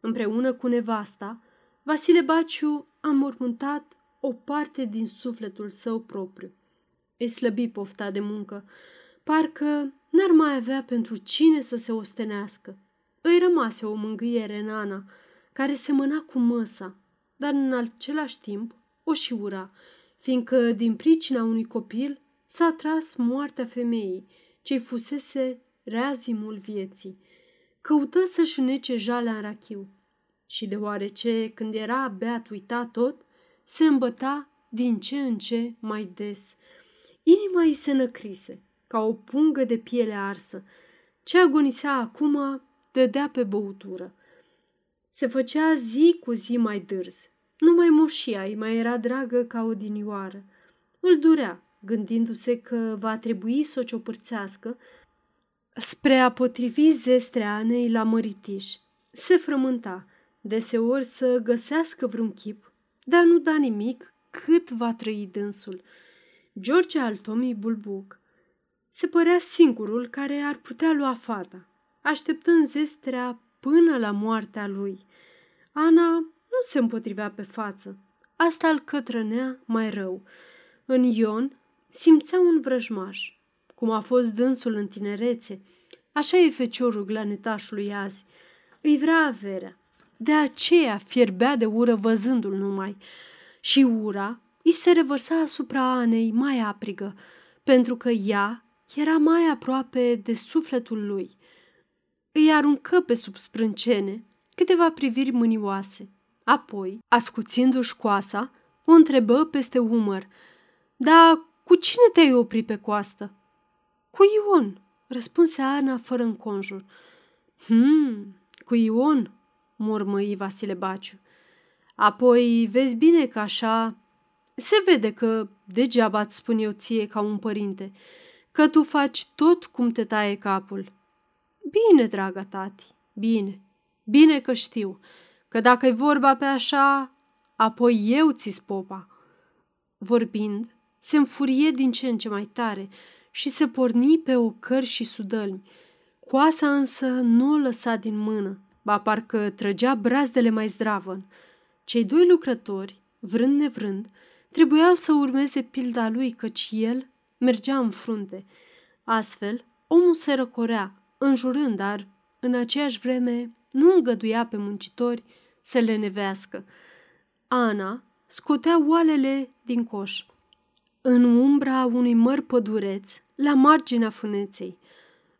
Împreună cu nevasta, Vasile Baciu a mormântat o parte din sufletul său propriu. Îi slăbi pofta de muncă, parcă n-ar mai avea pentru cine să se ostenească. Îi rămase o mângâiere în Ana, care semăna cu măsa, dar în același timp o și ura, fiindcă din pricina unui copil s-a tras moartea femeii, ce-i fusese reazimul vieții. Căută să-și nece jalea în rachiu și deoarece când era abia uita tot, se îmbăta din ce în ce mai des. Inima îi se năcrise, ca o pungă de piele arsă. Ce agonisea acum, dădea pe băutură. Se făcea zi cu zi mai dârz. Numai moșia îi mai era dragă ca odinioară. Îl durea, gândindu-se că va trebui să o ciopârțească spre a potrivi zestrea Anei la măritiș. Se frământa, deseori să găsească vreun chip, dar nu da nimic cât va trăi dânsul. George al Tomii Bulbuc se părea singurul care ar putea lua fata, așteptând zestrea până la moartea lui. Ana nu se împotrivea pe față, asta îl cătrănea mai rău. În Ion simțea un vrăjmaș, cum a fost dânsul în tinerețe, așa e feciorul Glanetașului azi. Îi vrea averea, de aceea fierbea de ură văzându-l numai și ura îi se revărsa asupra Anei mai aprigă, pentru că ea era mai aproape de sufletul lui. Îi aruncă pe sub sprâncene câteva priviri mânioase. Apoi, ascuțindu-și coasa, o întrebă peste umăr. „Dar cu cine te-ai oprit pe coastă?" „Cu Ion," răspunse Ana fără înconjur. Cu Ion," mormăi Vasile Baciu. „Apoi vezi bine că așa... Se vede că degeaba îți spun eu ție ca un părinte, că tu faci tot cum te taie capul." „Bine, dragă tati, bine, bine că știu, că dacă-i vorba pe așa, apoi eu ți-s popa." Vorbind, se înfurie din ce în ce mai tare și se porni pe ocări și sudălmi. Coasa însă nu o lăsa din mână, ba parcă trăgea brazdele mai zdravăn. Cei doi lucrători, vrând nevrând, trebuiau să urmeze pilda lui, căci el mergea în frunte. Astfel, omul se răcorea, înjurând, dar în aceeași vreme nu îngăduia pe muncitori să le lenevească. Ana scotea oalele din coș, în umbra unui măr pădureț, la marginea fâneței.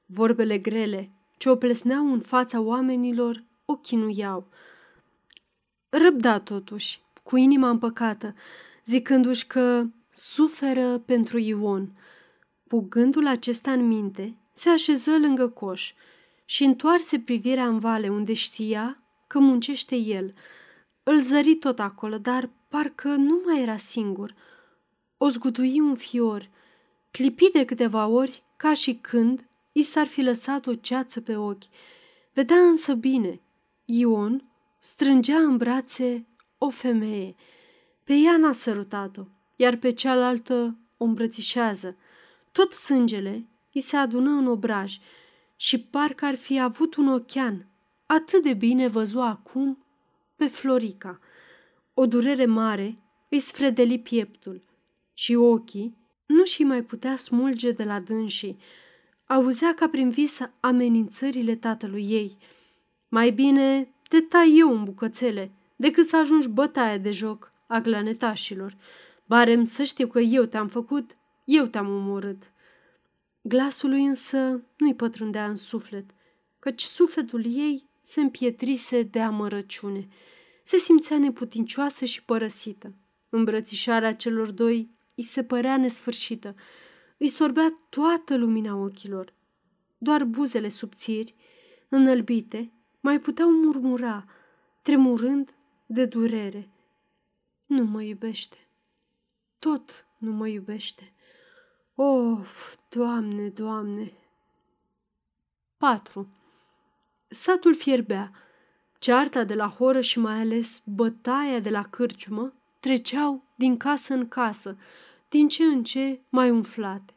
Vorbele grele ce o plesneau în fața oamenilor o chinuiau. Răbda totuși, cu inima împăcată, zicându-și că suferă pentru Ion. Pugându-l acesta în minte, se așeză lângă coș și întoarse privirea în vale, unde știa că muncește el. Îl zări tot acolo, dar parcă nu mai era singur. O zgudui un fior, clipi de câteva ori, ca și când i s-ar fi lăsat o ceață pe ochi. Vedea însă bine. Ion strângea în brațe o femeie. Pe ea n-a sărutat-o, iar pe cealaltă o îmbrățișează. Tot sângele i se adună în obraj și parcă ar fi avut un ochean. Atât de bine văzu acum pe Florica. O durere mare îi sfredeli pieptul și ochii nu și mai putea smulge de la dânsii. Auzea ca prin vis amenințările tatălui ei. „Mai bine te tai eu în bucățele decât să ajungi bătaie de joc a glanetașilor. Barem să știu că eu te-am făcut, eu te-am omorât." Glasul lui însă nu-i pătrundea în suflet, căci sufletul ei se împietrise de amărăciune. Se simțea neputincioasă și părăsită. Îmbrățișarea celor doi îi se părea nesfârșită. Îi sorbea toată lumina ochilor. Doar buzele subțiri, înălbite, mai puteau murmura, tremurând de durere: „Nu mă iubește, tot nu mă iubește. Of, Doamne, Doamne!" 4. Satul fierbea. Cearta de la horă și mai ales bătaia de la cârciumă treceau din casă în casă, din ce în ce mai umflate.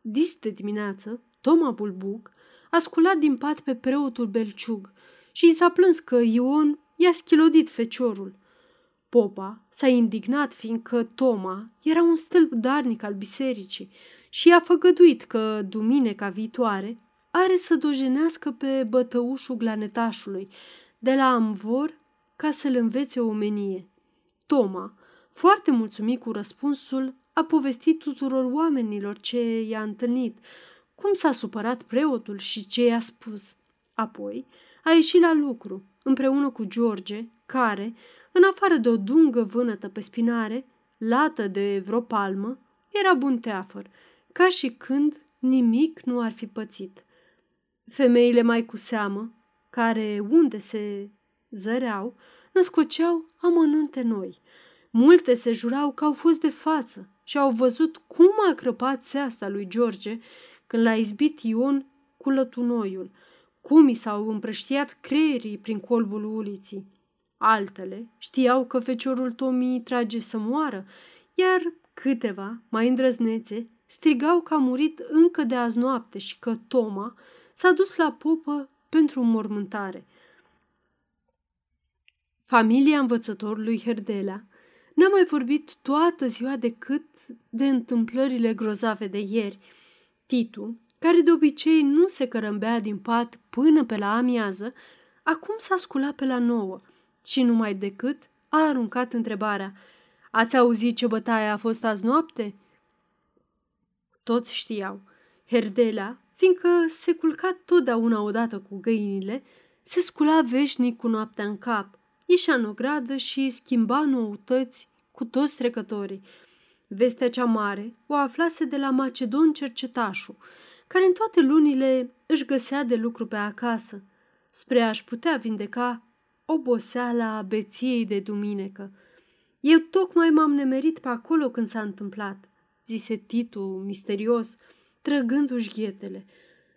Dis de dimineață, Toma Bulbuc a sculat din pat pe preotul Belciug și i s-a plâns că Ion i-a schilodit feciorul. Popa s-a indignat, fiindcă Toma era un stâlp darnic al bisericii și i-a făgăduit că duminica viitoare are să dojenească pe bătăușul Glanetașului de la Amvor ca să-l învețe omenie. Toma, foarte mulțumit cu răspunsul, a povestit tuturor oamenilor ce i-a întâlnit, cum s-a supărat preotul și ce i-a spus. Apoi a ieșit la lucru, împreună cu George, care, în afară de o dungă vânătă pe spinare, lată de vreo palmă, era bun teafăr, ca și când nimic nu ar fi pățit. Femeile mai cu seamă, care unde se zăreau, născoceau amănunte noi. Multe se jurau că au fost de față și au văzut cum a crăpat seasta lui George când l-a izbit Ion cu lătunoiul, cum i s-au împrăștiat creierii prin colbul uliții. Altele știau că feciorul Tomii trage să moară, iar câteva, mai îndrăznețe, strigau că a murit încă de azi noapte și că Toma s-a dus la popă pentru înmormântare. Familia învățătorului Herdelea n-a mai vorbit toată ziua decât de întâmplările grozave de ieri. Titu, care de obicei nu se cărămbea din pat până pe la amiază, acum s-a sculat pe la 9. Și numai decât a aruncat întrebarea: „Ați auzit ce bătaie a fost azi noapte?" Toți știau. Herdelea, fiindcă se culca totdeauna odată cu găinile, se scula veșnic cu noaptea în cap, ieșea în ogradă și schimba noutăți cu toți trecătorii. Vestea cea mare o aflase de la Macedon Cercetașul, care în toate lunile își găsea de lucru pe acasă, spre a-și putea vindeca oboseala beției de duminică. Eu tocmai m-am nemerit pe acolo când s-a întâmplat, zise Titu, misterios, trăgându-și ghetele.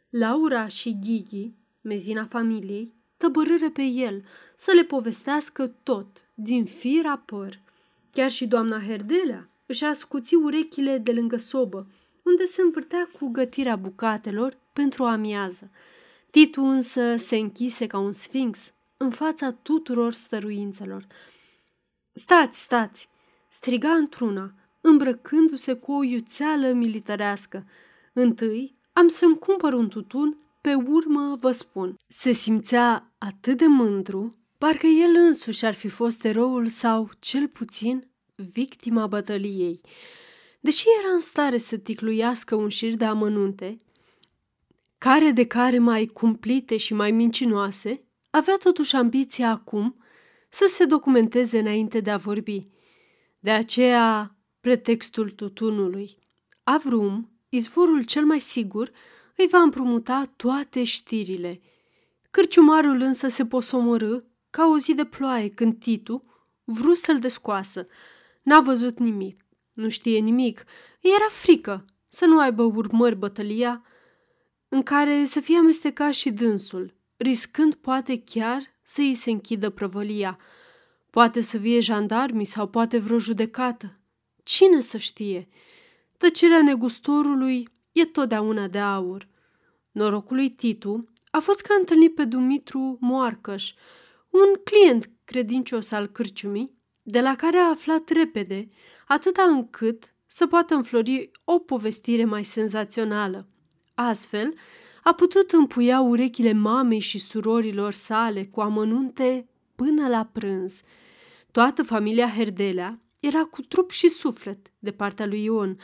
Laura și Ghighi, mezina familiei, tăbărâre pe el să le povestească tot, din fir a păr. Chiar și doamna Herdelea își ascuți urechile de lângă sobă, unde se învârtea cu gătirea bucatelor pentru amiază. Titu însă se închise ca un sfinx în fața tuturor stăruințelor. Stați, stați!" striga într-una, îmbrăcându-se cu o iuțeală militarească. Întâi am să-mi cumpăr un tutun, pe urmă vă spun." Se simțea atât de mândru, parcă el însuși ar fi fost eroul sau, cel puțin, victima bătăliei. Deși era în stare să ticluiască un șir de amănunte, care de care mai cumplite și mai mincinoase, avea totuși ambiția acum să se documenteze înainte de a vorbi. De aceea, pretextul tutunului. Avrum, izvorul cel mai sigur, îi va împrumuta toate știrile. Cârciumarul însă se posomorâ ca o zi de ploaie când Titu vru să-l descoasă. N-a văzut nimic, nu știe nimic, era frică să nu aibă urmări bătălia în care să fie amestecat și dânsul, riscând poate chiar să îi se închidă prăvălia. Poate să vie jandarmii sau poate vreo judecată. Cine să știe? Tăcerea negustorului e totdeauna de aur. Norocul lui Titu a fost că a întâlnit pe Dumitru Moarcăș, un client credincios al cârciumii, de la care a aflat repede, atâta încât să poată înflori o povestire mai senzațională. Astfel, a putut împuia urechile mamei și surorilor sale cu amănunte până la prânz. Toată familia Herdelea era cu trup și suflet de partea lui Ion.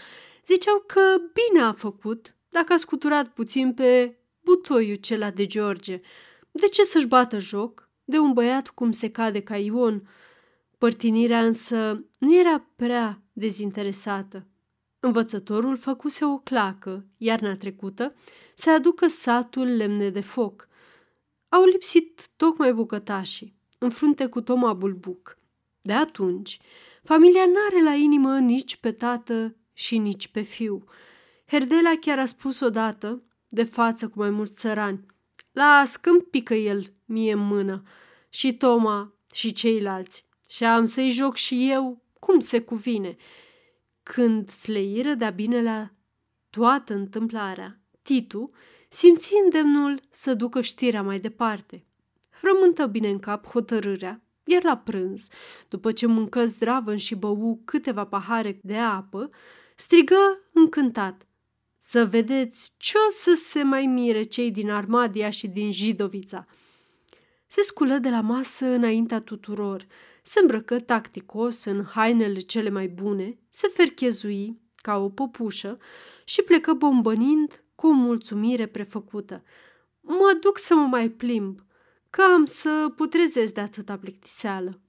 Ziceau că bine a făcut dacă a scuturat puțin pe butoiul cela de George. De ce să-și bată joc de un băiat cum se cade ca Ion? Părtinirea însă nu era prea dezinteresată. Învățătorul făcuse o clacă, iarna trecută, să aducă satul lemne de foc. Au lipsit tocmai bucătașii, în frunte cu Toma Bulbuc. De atunci, familia n-are la inimă nici pe tată și nici pe fiu. Herdelea chiar a spus odată, de față cu mai mulți țărani, las că-mi pică el mie în mână, și Toma și ceilalți, și am să-i joc și eu cum se cuvine. Când sleiră de-a bine la toată întâmplarea, Titu simți îndemnul să ducă știrea mai departe. Frământă bine în cap hotărârea, iar la prânz, după ce mâncă zdravăn și bău câteva pahare de apă, strigă încântat: să vedeți ce o să se mai mire cei din Armadia și din Jidovița. Se sculă de la masă înaintea tuturor, se îmbrăcă tacticos în hainele cele mai bune, se ferchezui ca o păpușă și plecă bombănind cu o mulțumire prefăcută. Mă duc să mă mai plimb, că am să putrezesc de atâta plictiseală.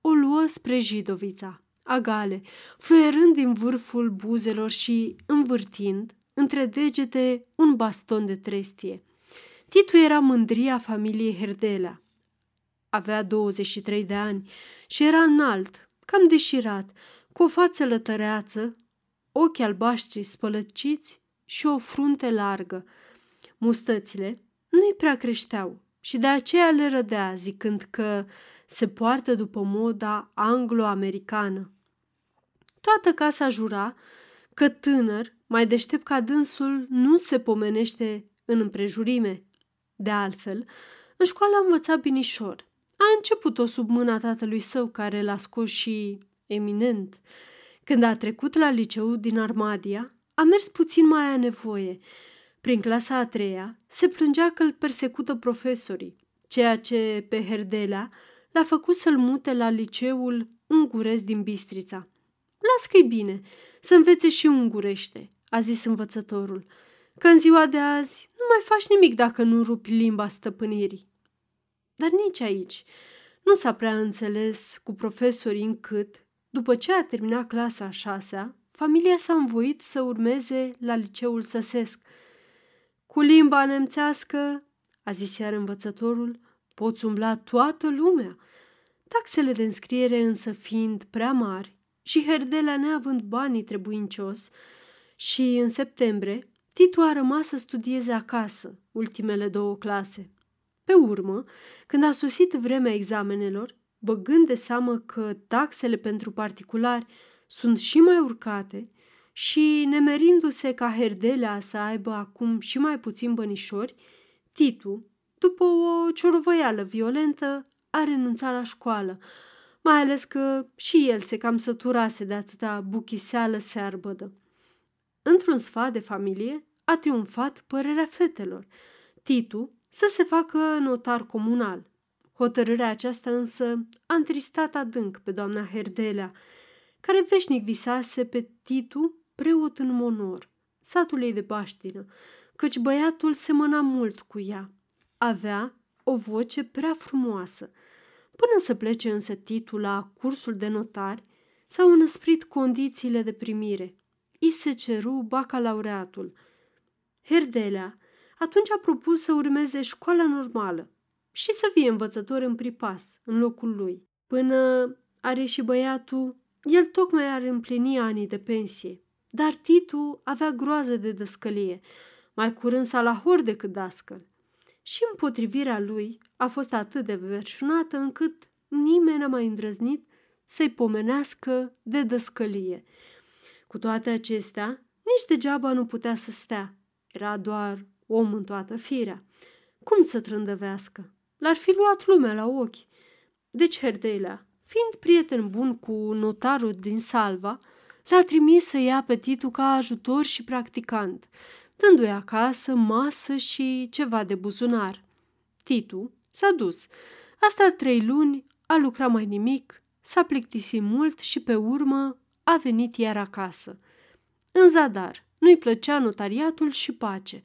O luă spre Jidovița, agale, fluierând din vârful buzelor și învârtind între degete un baston de trestie. Titu era mândria familiei Herdelea. Avea 23 de ani și era înalt, cam deșirat, cu o față lătăreață, ochi albaștri spălăciți și o frunte largă. Mustățile nu-i prea creșteau și de aceea le rădea, zicând că se poartă după moda anglo-americană. Toată casa jura că tânăr, mai deștept ca dânsul, nu se pomenește în împrejurime. De altfel, în școală a învățat binișor. A început-o sub mâna tatălui său, care l-a scos și eminent. Când a trecut la liceu din Armadia, a mers puțin mai a nevoie. Prin clasa a treia, se plângea că îl persecută profesorii, ceea ce pe Herdelea l-a făcut să-l mute la liceul unguresc din Bistrița. Las că-i bine, să învețe și ungurește, a zis învățătorul, că în ziua de azi nu mai faci nimic dacă nu rupi limba stăpânirii. dar nici aici nu s-a prea înțeles cu profesorii, încât, după ce a terminat clasa a 6-a, familia s-a învoit să urmeze la liceul săsesc. Cu limba nemțească, a zis iar învățătorul, poți umbla toată lumea. Taxele de înscriere însă fiind prea mari și Herdelea neavând banii trebuincios și în septembrie, Titu a rămas să studieze acasă ultimele două clase. Pe urmă, când a sosit vremea examenelor, băgând de seamă că taxele pentru particulari sunt și mai urcate și nemerindu-se ca Herdelea să aibă acum și mai puțin bănișori, Titu, după o ciorovăială violentă, a renunțat la școală, mai ales că și el se cam săturase de atâta buchiseală searbădă. Într-un sfat de familie a triumfat părerea fetelor, Titu să se facă notar comunal. Hotărârea aceasta însă a întristat adânc pe doamna Herdelea, care veșnic visase pe Titu preot în Monor, satul ei de Baștină, căci băiatul semăna mult cu ea. Avea o voce prea frumoasă. Până să plece însă Titu la cursul de notari, s-au înăsprit condițiile de primire. I se ceru bacalaureatul. Herdelea atunci a propus să urmeze școala normală și să fie învățător în pripas, în locul lui. Până are și băiatul, el tocmai ar împlini anii de pensie, dar Titu avea groază de dăscălie, mai curând salahor decât dascăl. Și împotrivirea lui a fost atât de verșunată încât nimeni n-a mai îndrăznit să-i pomenească de dăscălie. Cu toate acestea, nici degeaba nu putea să stea. Era doar om în toată firea. Cum să trândăvească? L-ar fi luat lumea la ochi. Deci Herdelea, fiind prieten bun cu notarul din Salva, l-a trimis să ia pe Titu ca ajutor și practicant, dându-i acasă masă și ceva de buzunar. Titu s-a dus. A stat 3 luni, a lucrat mai nimic, s-a plictisit mult și pe urmă a venit iar acasă. În zadar, nu-i plăcea notariatul și pace.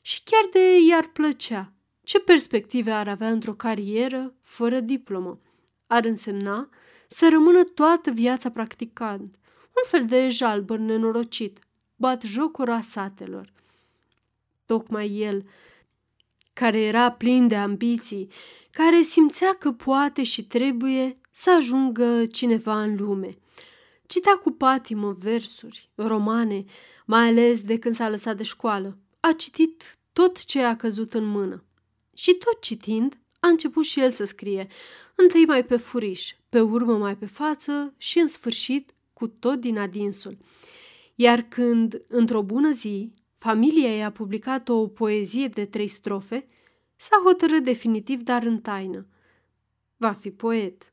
Și chiar de i-ar plăcea, ce perspective ar avea într-o carieră fără diplomă? Ar însemna să rămână toată viața practicant, un fel de jalbăr nenorocit, batjocura satelor. Tocmai el, care era plin de ambiții, care simțea că poate și trebuie să ajungă cineva în lume. Cita cu patimă versuri, romane, mai ales de când s-a lăsat de școală. A citit tot ce a căzut în mână. Și tot citind, a început și el să scrie, întâi mai pe furiș, pe urmă mai pe față și în sfârșit cu tot din adinsul. Iar când, într-o bună zi, familia i-a publicat o poezie de 3 strofe, s-a hotărât definitiv, dar în taină. Va fi poet.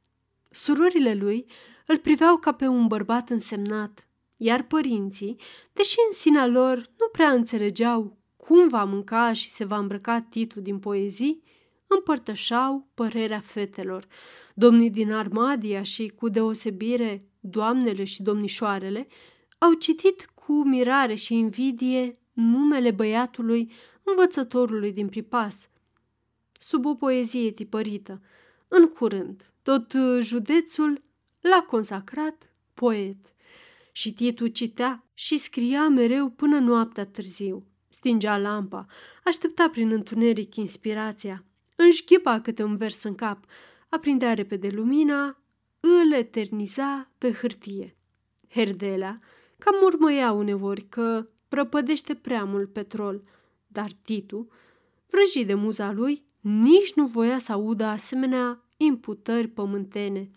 Surorile lui îl priveau ca pe un bărbat însemnat, iar părinții, deși în sinea lor nu prea înțelegeau cum va mânca și se va îmbrăca Titu din poezii, împărtășau părerea fetelor. Domnii din Armadia și, cu deosebire, doamnele și domnișoarele, au citit cu mirare și invidie numele băiatului învățătorului din pripas, sub o poezie tipărită. În curând, tot județul l-a consacrat poet. Și Titu citea și scria mereu până noaptea târziu. Stingea lampa, aștepta prin întuneric inspirația, înșghipa câte un vers în cap, aprindea repede lumina, îl eterniza pe hârtie. Herdelea cam murmăia uneori că prăpădește prea mult petrol, dar Titu, vrăjit de muza lui, nici nu voia să audă asemenea imputări pământene.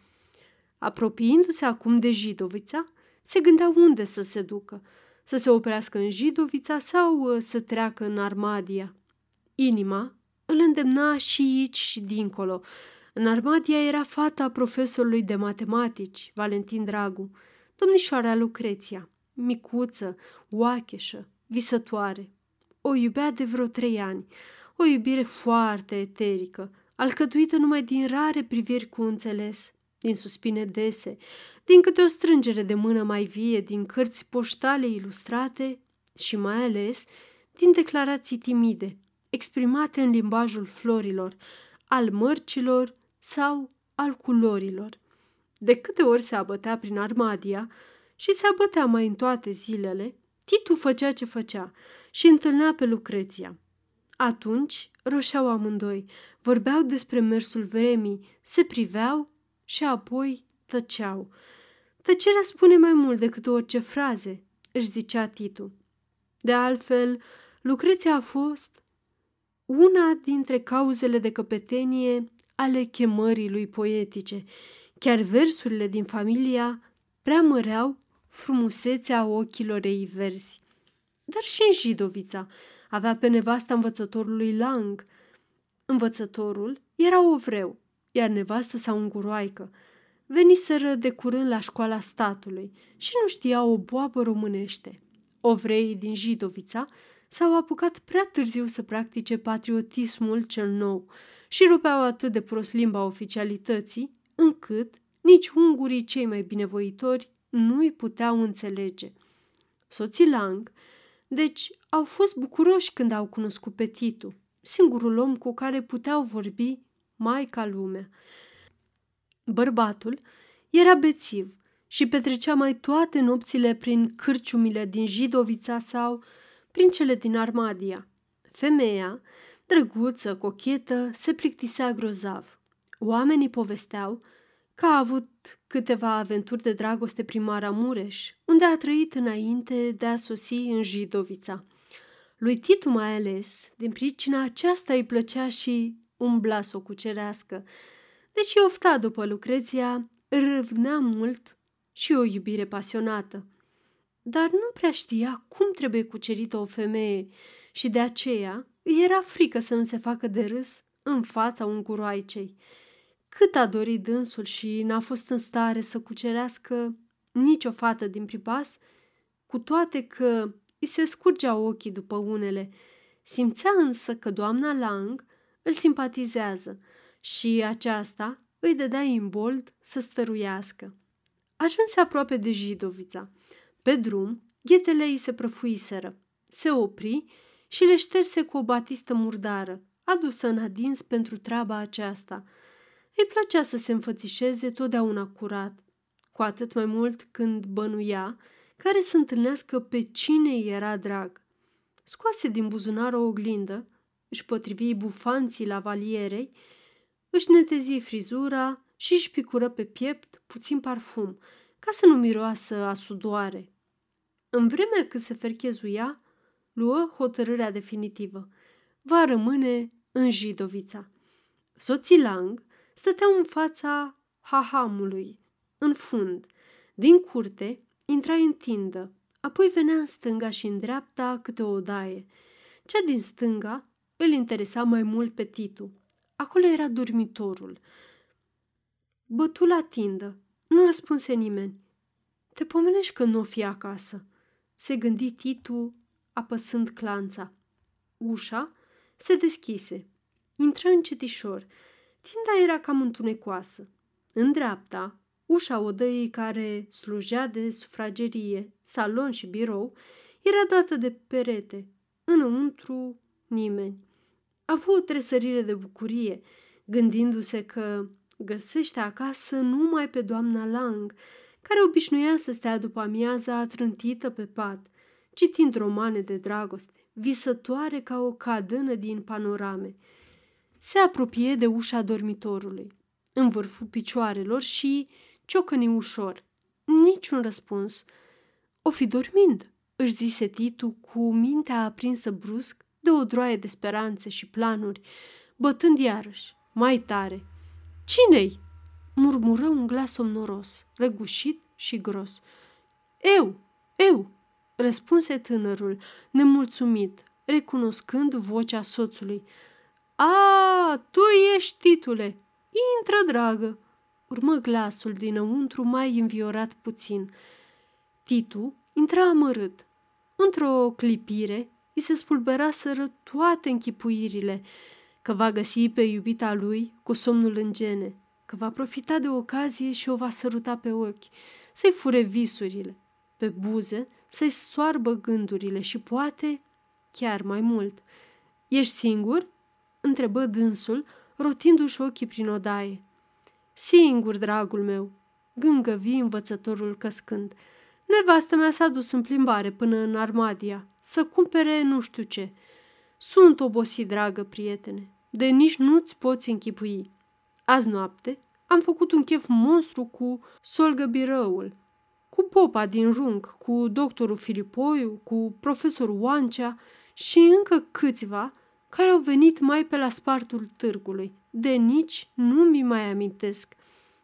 Apropiindu-se acum de Jidovița, se gândea unde să se ducă, să se oprească în Jidovița sau să treacă în Armadia. Inima îl îndemna și aici și dincolo. În Armadia era fata profesorului de matematici, Valentin Dragu, domnișoara Lucreția, micuță, oacheșă, visătoare. O iubea de vreo 3 ani, o iubire foarte eterică, alcătuită numai din rare priviri cu înțeles, din suspine dese, din câte o strângere de mână mai vie, din cărți poștale ilustrate și mai ales din declarații timide, exprimate în limbajul florilor, al mărcilor sau al culorilor. De câte ori se abătea prin Armadia și se abătea mai în toate zilele, Titu făcea ce făcea și întâlnea pe Lucreția. Atunci roșeau amândoi, vorbeau despre mersul vremii, se priveau și apoi tăceau. Tăcerea spune mai mult decât orice fraze, își zicea Titu. De altfel, Lucreția a fost una dintre cauzele de căpetenie ale chemării lui poetice. Chiar versurile din Familia preamăreau frumusețea ochilor ei verzi. Dar și în Jidovița avea pe nevasta învățătorului Lang. Învățătorul era ovreu, iar nevastă sa unguroaică. Veniseră de curând la școala statului și nu știa o boabă românește. Ovreii din Jidovița s-au apucat prea târziu să practice patriotismul cel nou și rupeau atât de prost limba oficialității, încât nici ungurii cei mai binevoitori nu-i puteau înțelege. Soții Lang, deci, au fost bucuroși când au cunoscut pe Titu, singurul om cu care puteau vorbi mai ca lumea. Bărbatul era bețiv și petrecea mai toate nopțile prin cârciumile din Jidovița sau prin cele din Armadia. Femeia, drăguță, cochetă, se plictisea grozav. Oamenii povesteau că a avut câteva aventuri de dragoste prin Maramureș, unde a trăit înainte de a sosi în Jidovița. Lui Titu mai ales, din pricina aceasta îi plăcea și umbla să o cucerească. Deși ofta după Lucreția, râvnea mult și o iubire pasionată. Dar nu prea știa cum trebuie cucerită o femeie și de aceea îi era frică să nu se facă de râs în fața unguroaicei. Cât a dorit dânsul și n-a fost în stare să cucerească nicio fată din pripas, cu toate că îi se scurgeau ochii după unele. Simțea însă că doamna Lang îl simpatizează și aceasta îi dădea imbold să stăruiască. Ajunse aproape de Jidovița. Pe drum, ghetele îi se prăfuiseră. Se opri și le șterse cu o batistă murdară, adusă în adins pentru treaba aceasta. Îi plăcea să se înfățișeze totdeauna curat, cu atât mai mult când bănuia care să întâlnească pe cine era drag. Scoase din buzunar o oglindă, își potrivi bufanții lavalierei, își netezi frizura și își picură pe piept puțin parfum, ca să nu miroasă a sudoare. În vremea cât se ferchezuia, luă hotărârea definitivă. Va rămâne în Jidovița. Soții Lang stăteau în fața hahamului, în fund. Din curte intra în tindă, apoi venea în stânga și în dreapta câte o odaie. Cea din stânga îl interesa mai mult pe Titu. Acolo era dormitorul. Bătu la tindă. Nu răspunse nimeni. Te pomenești că nu o fi acasă, se gândi Titu, apăsând clanța. Ușa se deschise. Intră încetișor. Tinda era cam întunecoasă. În dreapta, ușa odăii care slujea de sufragerie, salon și birou, era dată de perete. Înăuntru, nimeni. A avut o tresărire de bucurie, gândindu-se că găsește acasă numai pe doamna Lang, care obișnuia să stea după amiaza trântită pe pat, citind romane de dragoste, visătoare ca o cadână din panorame. Se apropie de ușa dormitorului, în vârful picioarelor și ciocăni ușor. Niciun răspuns. O fi dormind, își zise Titu, cu mintea aprinsă brusc de o droaie de speranțe și planuri, bătând iarăși, mai tare. Cine-i?" murmură un glas somnoros, răgușit și gros. Eu!" răspunse tânărul, nemulțumit, recunoscând vocea soțului. A, tu ești, Titule! Intră, dragă!" urmă glasul dinăuntru, mai înviorat puțin. Titu intra amărât. Într-o clipire îi se spulberaseră toate închipuirile, că va găsi pe iubita lui cu somnul în gene, că va profita de ocazie și o va săruta pe ochi, să-i fure visurile, pe buze, să-i soarbă gândurile și poate chiar mai mult. Ești singur?" întrebă dânsul, rotindu-și ochii prin odaie. Singur, dragul meu, gângăvii învățătorul căscând. Nevastă mea s-a dus în plimbare până în Armadia, să cumpere nu știu ce. Sunt obosit, dragă prietene, de nici nu-ți poți închipui. Azi noapte am făcut un chef monstru cu solgăbirăul, cu popa din Rung, cu doctorul Filipoiu, cu profesorul Oancea și încă câțiva care au venit mai pe la spartul târgului. De nici nu mi mai amintesc.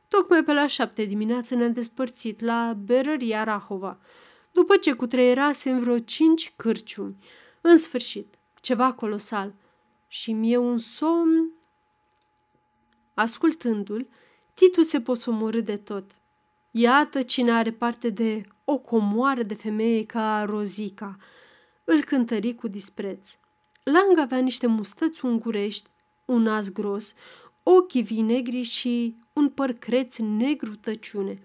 Tocmai pe la 7 dimineață ne-am despărțit la berăria Rahova, după ce cutreierasem vreo 5 cârciumi. În sfârșit, ceva colosal. Și mie un somn... Ascultându-l, Titu se posomorâ de tot. Iată cine are parte de o comoară de femeie ca Rozica. Îl cântări cu dispreț. Lang avea niște mustăți ungurești, un nas gros, ochii vii negri și un păr creț negru tăciune.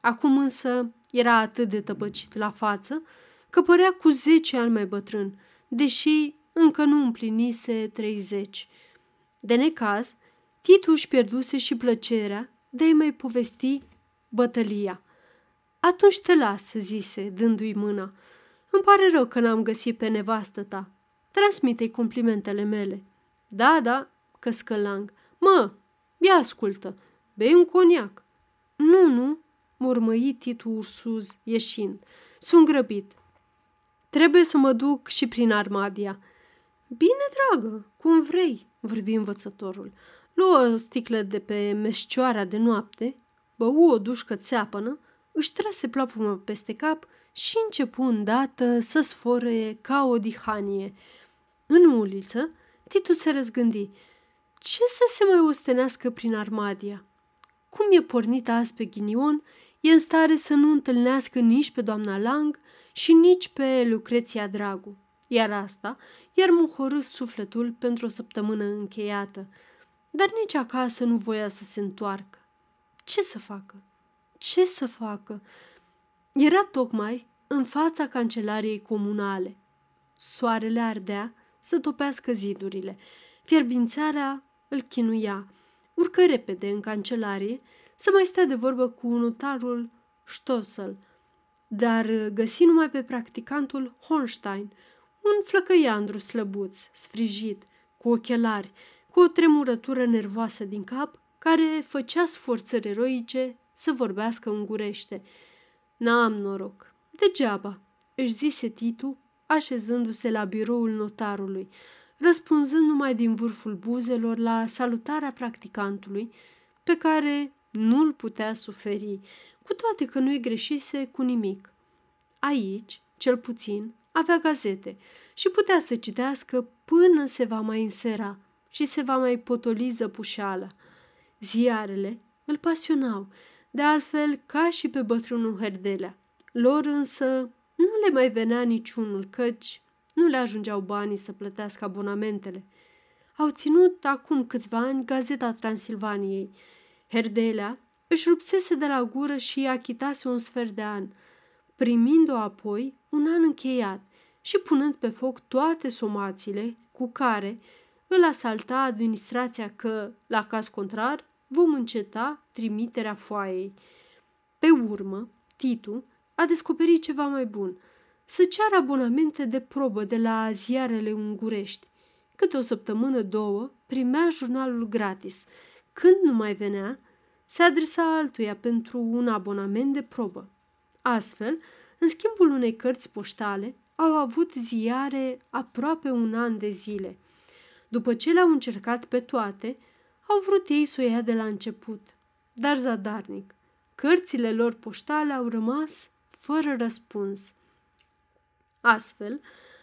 Acum însă era atât de tăpăcit la față că părea cu 10 ani mai bătrân, deși încă nu împlinise 30. De necaz, Titu își pierduse și plăcerea de a-i mai povesti bătălia. Atunci te las, zise, dându-i mâna. Îmi pare rău că n-am găsit pe nevastă ta. Transmite-i complimentele mele. Da, da, căscă Lang. Mă, ia ascultă, bei un coniac. Nu, nu, mormăi Titu ursuz, ieșind. Sunt grăbit. Trebuie să mă duc și prin Armadia. Bine, dragă, cum vrei, vorbi învățătorul. Luă o sticlă de pe meșcioara de noapte, bău o dușcă țeapănă, își trase plapuma peste cap și începu îndată să sfărăie ca o dihanie. În uliță, Titu se răzgândi. Ce să se mai ostenească prin Armadia? Cum e pornit azi pe ghinion, e în stare să nu întâlnească nici pe doamna Lang și nici pe Lucreția Dragu. Iar asta i-ar muhorî sufletul pentru o săptămână încheiată. Dar nici acasă nu voia să se întoarcă. Ce să facă? Ce să facă? Era tocmai în fața cancelariei comunale. Soarele ardea să topească zidurile. Fierbințarea îl chinuia. Urcă repede în cancelarie să mai stea de vorbă cu notarul Stossel, dar găsi numai pe practicantul Hornstein, un flăcăiandru slăbuț, sfrijit, cu ochelari, cu o tremurătură nervoasă din cap, care făcea sforțări eroice să vorbească ungurește. N-am noroc, degeaba, își zise Titu, așezându-se la biroul notarului, răspunzând numai din vârful buzelor la salutarea practicantului, pe care nu-l putea suferi, cu toate că nu-i greșise cu nimic. Aici, cel puțin, avea gazete și putea să citească până se va mai însera și se va mai potoli zăpușeala. Ziarele îl pasionau, de altfel ca și pe bătrânul Herdelea. Lor însă nu le mai venea niciunul, căci nu le ajungeau banii să plătească abonamentele. Au ținut acum câțiva ani Gazeta Transilvaniei. Herdelea își rupsese de la gură și achitase un sfert de an, primind-o apoi un an încheiat și punând pe foc toate somațiile cu care îl asalta administrația că, la caz contrar, vom înceta trimiterea foaiei. Pe urmă, Titu a descoperit ceva mai bun: să ceară abonamente de probă de la ziarele ungurești. Câte o săptămână, două, primea jurnalul gratis. Când nu mai venea, se adresa altuia pentru un abonament de probă. Astfel, în schimbul unei cărți poștale, au avut ziare aproape un an de zile. După ce le-au încercat pe toate, au vrut ei să o ia de la început, dar zadarnic. Cărțile lor poștale au rămas fără răspuns. Astfel,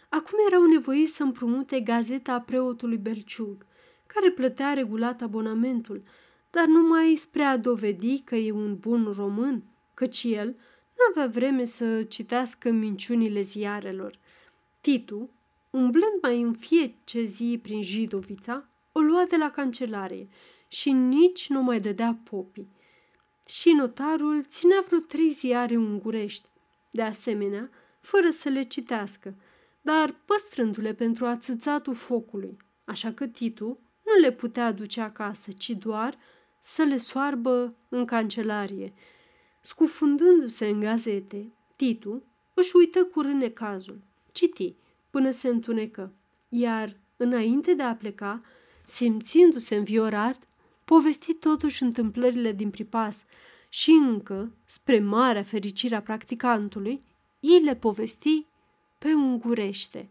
acum erau nevoiți să împrumute gazeta preotului Belciug, care plătea regulat abonamentul, dar numai spre a dovedi că e un bun român, căci el n-avea vreme să citească minciunile ziarelor. Titu, umblând mai în fiecare zi prin Jidovița, o lua de la cancelarie și nici nu mai dădea popii. Și notarul ținea vreo 3 ziare ungurești, de asemenea, fără să le citească, dar păstrându-le pentru ațățatul focului, așa că Titu nu nu le putea aduce acasă, ci doar să le soarbă în cancelarie. Scufundându-se în gazete, Titu își uită curând necazul. Citi până se întunecă, iar, înainte de a pleca, simțindu-se înviorat, povesti totuși întâmplările din pripas și încă, spre marea fericire a practicantului, ei le povesti pe ungurește.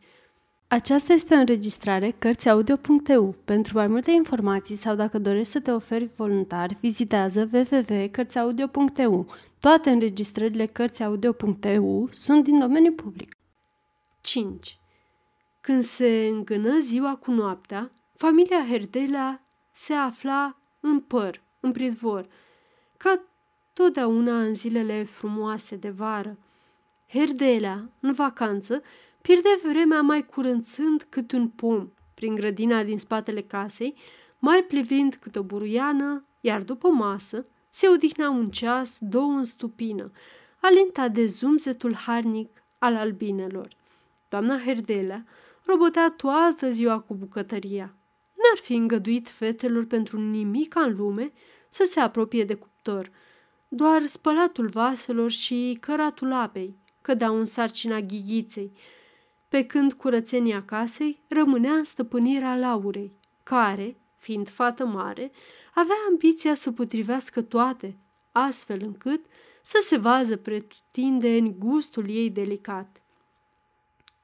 Aceasta este o înregistrare Cărțiaudio.eu. Pentru mai multe informații sau dacă dorești să te oferi voluntar, vizitează www.cărțiaudio.eu. Toate înregistrările Cărțiaudio.eu sunt din domeniu public. 5. Când se îngână ziua cu noaptea, familia Herdelea se afla în păr, în pridvor, ca totdeauna în zilele frumoase de vară. Herdelea, în vacanță, pierde vremea mai curățând cât un pom prin grădina din spatele casei, mai plivind cât o buruiană, iar după masă se odihnea un ceas, două în stupină, alintat de zumzetul harnic al albinelor. Doamna Herdelea robotea toată ziua cu bucătăria. N-ar fi îngăduit fetelor pentru nimic în lume să se apropie de cuptor. Doar spălatul vaselor și căratul apei cădeau în sarcina Ghighiței, pe când curățenia casei rămânea în stăpânirea Laurei, care, fiind fată mare, avea ambiția să potrivească toate, astfel încât să se vază pretutindeni gustul ei delicat.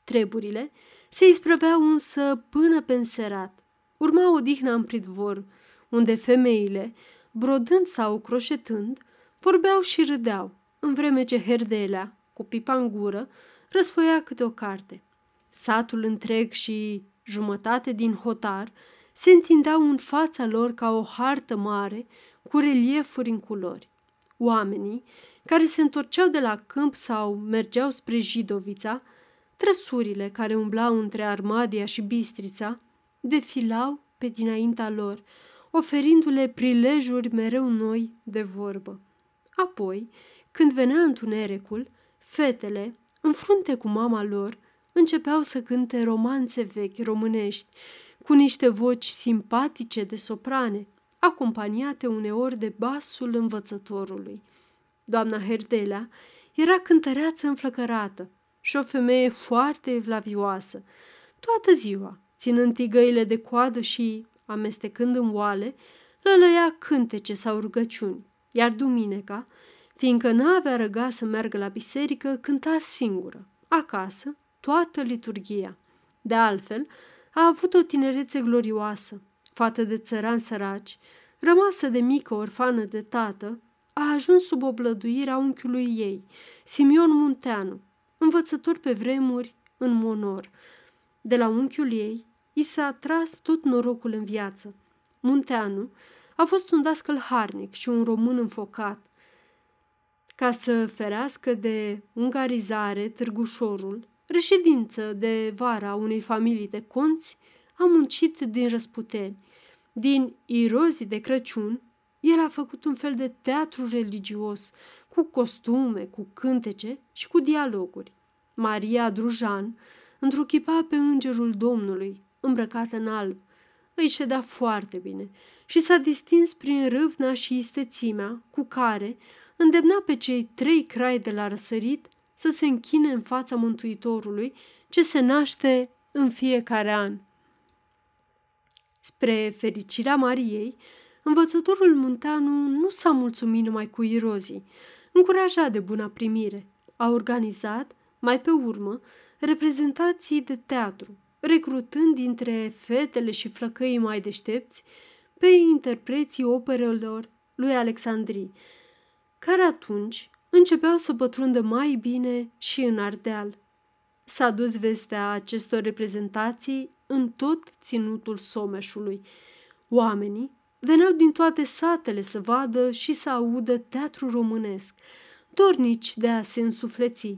Treburile se isprăveau însă până pe înserat. Urma odihna în pridvor, unde femeile, brodând sau croșetând, vorbeau și râdeau, în vreme ce Herdelea, cu pipa în gură, răsfoia câte o carte. Satul întreg și jumătate din hotar se întindeau în fața lor ca o hartă mare cu reliefuri în culori. Oamenii, care se întorceau de la câmp sau mergeau spre Jidovița, trăsurile care umblau între Armadia și Bistrița, defilau pe dinaintea lor, oferindu-le prilejuri mereu noi de vorbă. Apoi, când venea întunericul, fetele, în frunte cu mama lor, începeau să cânte romanțe vechi românești, cu niște voci simpatice de soprane, acompaniate uneori de basul învățătorului. Doamna Herdelea era cântăreață înflăcărată și o femeie foarte evlavioasă. Toată ziua, ținând tigăile de coadă și, amestecând în oale, lălăia cântece sau rugăciuni, iar duminica, fiindcă n-avea răga să meargă la biserică, cânta singură, acasă, toată liturghia. De altfel, a avut o tinerețe glorioasă, fată de țărani săraci, rămasă de mică orfană de tată, a ajuns sub oblăduirea unchiului ei, Simion Munteanu, învățător pe vremuri în Monor. De la unchiul ei, i s-a atras tot norocul în viață. Munteanu a fost un dascăl harnic și un român înfocat. Ca să ferească de ungarizare Târgușorul, reședință de vara unei familii de conți, a muncit din răsputeri. Din irozii de Crăciun, el a făcut un fel de teatru religios, cu costume, cu cântece și cu dialoguri. Maria Drujan întruchipa pe Îngerul Domnului, îmbrăcat în alb. Îi ședea foarte bine și s-a distins prin râvna și istețimea cu care îndemna pe cei 3 crai de la răsărit să se închine în fața Mântuitorului ce se naște în fiecare an. Spre fericirea Mariei, învățătorul Munteanu nu s-a mulțumit numai cu irozii, încurajat de buna primire. A organizat, mai pe urmă, reprezentații de teatru, recrutând dintre fetele și flăcăii mai deștepți pe interpreții operelor lui Alexandrii, care atunci începeau să pătrundă mai bine și în Ardeal. S-a dus vestea acestor reprezentații în tot ținutul Someșului. Oamenii veneau din toate satele să vadă și să audă teatru românesc, dornici de a se însufleți.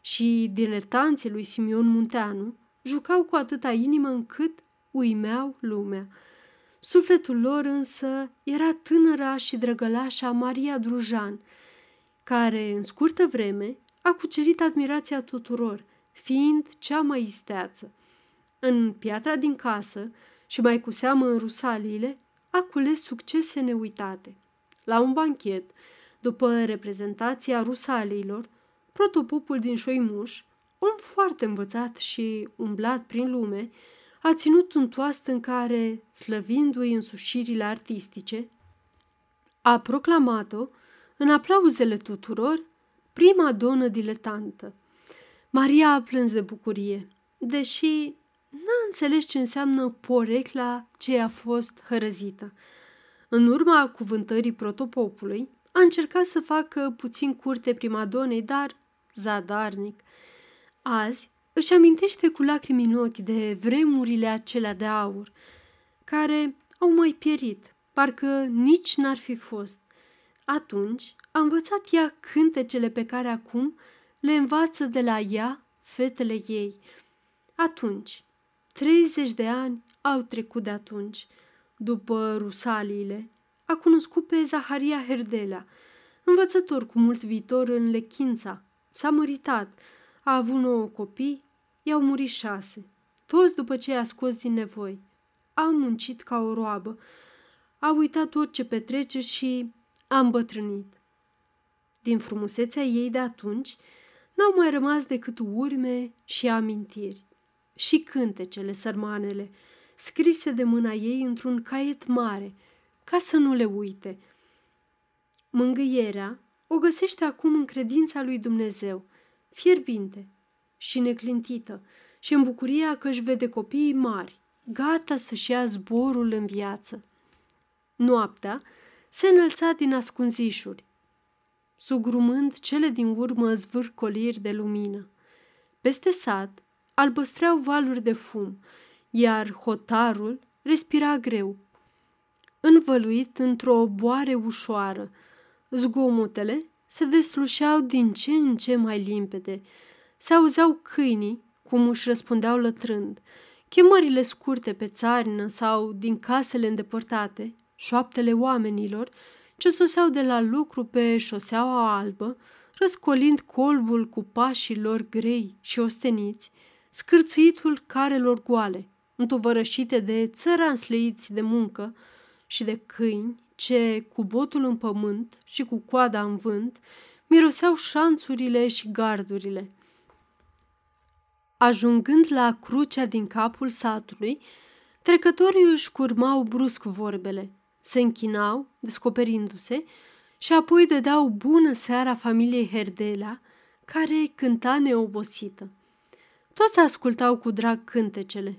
Și diletanții lui Simion Munteanu jucau cu atâta inimă încât uimeau lumea. Sufletul lor însă era tânăra și drăgălașa Maria Drujan, care, în scurtă vreme, a cucerit admirația tuturor, fiind cea mai isteață. În piatra din casă și mai cu seamă în Rusaliile, a cules succese neuitate. La un banchet, după reprezentația Rusaliilor, protopopul din Șoimuș, om foarte învățat și umblat prin lume, a ținut un toast în care, slăvindu-i însușirile artistice, a proclamat-o, în aplauzele tuturor, prima donă diletantă. Maria a plâns de bucurie, deși n-a înțeles ce înseamnă porecla ce a fost hărăzită. În urma cuvântării protopopului, a încercat să facă puțin curte primadonei, dar zadarnic. Azi își amintește cu lacrimi în ochi de vremurile acelea de aur, care au mai pierit, parcă nici n-ar fi fost. Atunci a învățat ea cântecele pe care acum le învață de la ea fetele ei. Atunci, 30 de ani au trecut de atunci. După Rusaliile, a cunoscut pe Zaharia Herdelea, învățător cu mult viitor în Lechința. S-a măritat, a avut 9 copii, i-au murit 6, toți după ce i-a scos din nevoi. A muncit ca o roabă, a uitat orice petrece și a îmbătrânit. Din frumusețea ei de atunci n-au mai rămas decât urme și amintiri. Și cântecele, sărmanele, scrise de mâna ei într-un caiet mare, ca să nu le uite. Mângâierea o găsește acum în credința lui Dumnezeu, fierbinte și neclintită, și în bucuria că își vede copiii mari, gata să-și ia zborul în viață. Noaptea se înălța din ascunzișuri, sugrumând cele din urmă zvârcoliri de lumină. Peste sat albăstreau valuri de fum, iar hotarul respira greu, învăluit într-o boare ușoară. Zgomotele se deslușeau din ce în ce mai limpede. Se auzeau câinii cum își răspundeau lătrând, chemările scurte pe țarnă sau din casele îndepărtate, șoaptele oamenilor ce soseau de la lucru pe șoseaua albă, răscolind colbul cu pașii lor grei și osteniți, scârțâitul carelor goale, întovărășite de țăransleiți de muncă și de câini ce, cu botul în pământ și cu coada în vânt, miroseau șanțurile și gardurile. Ajungând la crucea din capul satului, trecătorii își curmau brusc vorbele, se închinau, descoperindu-se, și apoi dădeau bună seara familiei Herdelea, care cânta neobosită. Toți ascultau cu drag cântecele.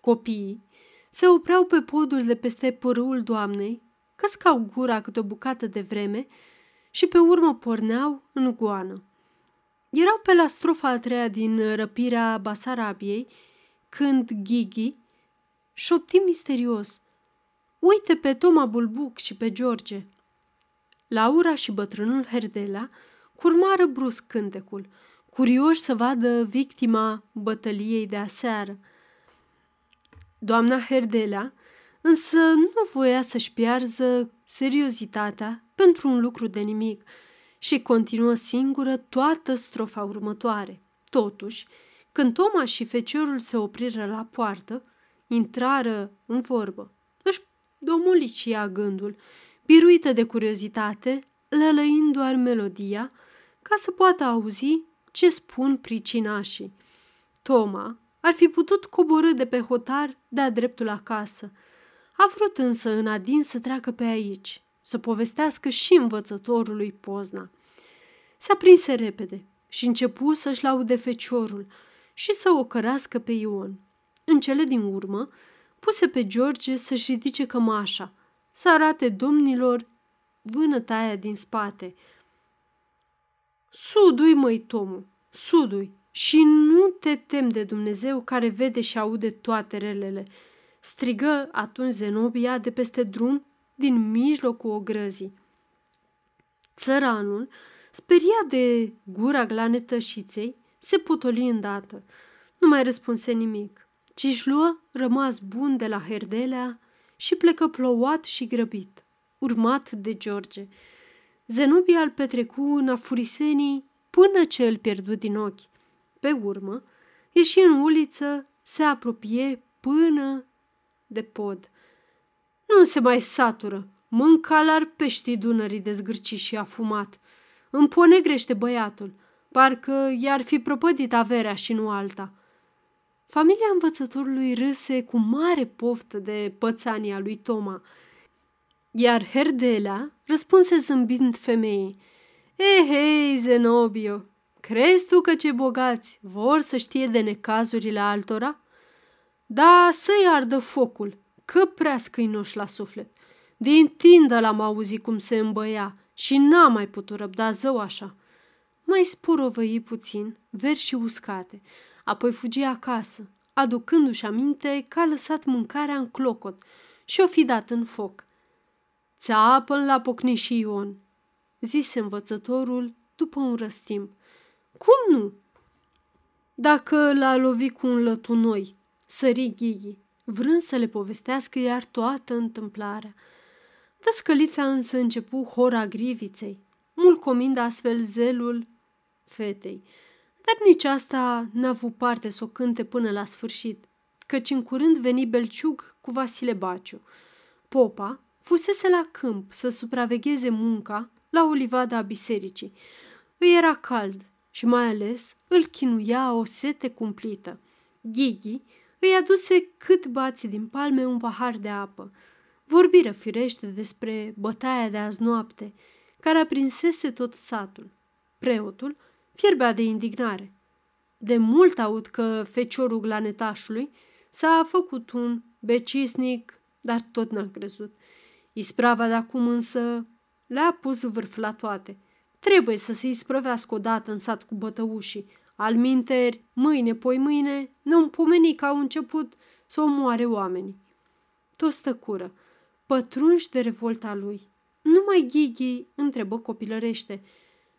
Copiii se opreau pe podul de peste pârâul doamnei, căscau gura câte o bucată de vreme și pe urmă porneau în goană. Erau pe la strofa a treia din Răpirea Basarabiei, când Ghighi șopti misterios: „Uite pe Toma Bulbuc și pe George!" Laura și bătrânul Herdelea curmară brusc cântecul, curioși să vadă victima bătăliei de aseară. Doamna Herdelea însă nu voia să-și piarză seriozitatea pentru un lucru de nimic și continuă singură toată strofa următoare. Totuși, când Toma și feciorul se opriră la poartă, intrară în vorbă. Își domolicia gândul, biruită de curiozitate, lălăind doar melodia, ca să poată auzi ce spun pricinașii. Toma ar fi putut coborî de pe hotar de-a dreptul acasă. A vrut însă în adins să treacă pe aici, să povestească și învățătorului pozna. Se aprinse repede și începu să-și laude feciorul și să o cărească pe Ion. În cele din urmă, puse pe George să-și ridice cămașa, să arate domnilor vânătaia din spate. „Sudui, măi, Tomu, sudui, și nu te tem de Dumnezeu care vede și aude toate relele!" strigă atunci Zenobia de peste drum, din mijlocul ogrăzii. Țăranul, speria de gura glanetășiței, se potoli îndată. Nu mai răspunse nimic, ci își luă rămas bun de la Herdelea și plecă plouat și grăbit, urmat de George. Zenobia îl petrecu în afurisenii până ce îl pierdu din ochi. Pe urmă, ieși în uliță, se apropie până de pod. Nu se mai satură, mânca lar peștii Dunării dezgârcit și afumat. Împonegrește băiatul, parcă i-ar fi prăpădit averea și nu alta. Familia învățătorului râse cu mare poftă de pățania lui Toma, iar Herdelea răspunse zâmbind femeii: „Ehei, Zenobio, crezi tu că cei bogați vor să știe de necazurile altora? Da, să-i ardă focul, că prea scâinoși la suflet. Din tindă l-am auzit cum se îmbăia și n-a mai putut răbda zău așa.” Mai sporovăi puțin, verzi și uscate, apoi fugi acasă, aducându-și aminte că a lăsat mâncarea în clocot și o fi dat în foc. „Țeapă-l la pocni și Ion,” zise învățătorul după un răstim. „Cum nu? Dacă l-a lovit cu un lătunoi,” sări Ghighi, vrând să le povestească iar toată întâmplarea. Dăscălița însă începu hora griviței, mulcomind astfel zelul fetei, dar nici asta n-a avut parte să o cânte până la sfârșit, căci în curând veni Belciug cu Vasile Baciu. Popa fusese la câmp să supravegheze munca la o livadă a bisericii. Îi era cald și mai ales îl chinuia o sete cumplită. Ghighi îi aduse cât bați din palme un pahar de apă. Vorbiră firește despre bătaia de azi noapte, care aprinsese tot satul. Preotul fierbea de indignare. „De mult aud că feciorul Glanetașului s-a făcut un becisnic, dar tot n-a crezut. Isprava de acum însă le-a pus vârf la toate. Trebuie să se isprăvească odată în sat cu bătăușii. Alminteri, mâine, poimâine, nu-mi pomeni că au început să omoare oamenii.” Toți tăcură, pătrunși de revolta lui. Numai Ghighi întrebă copilărește: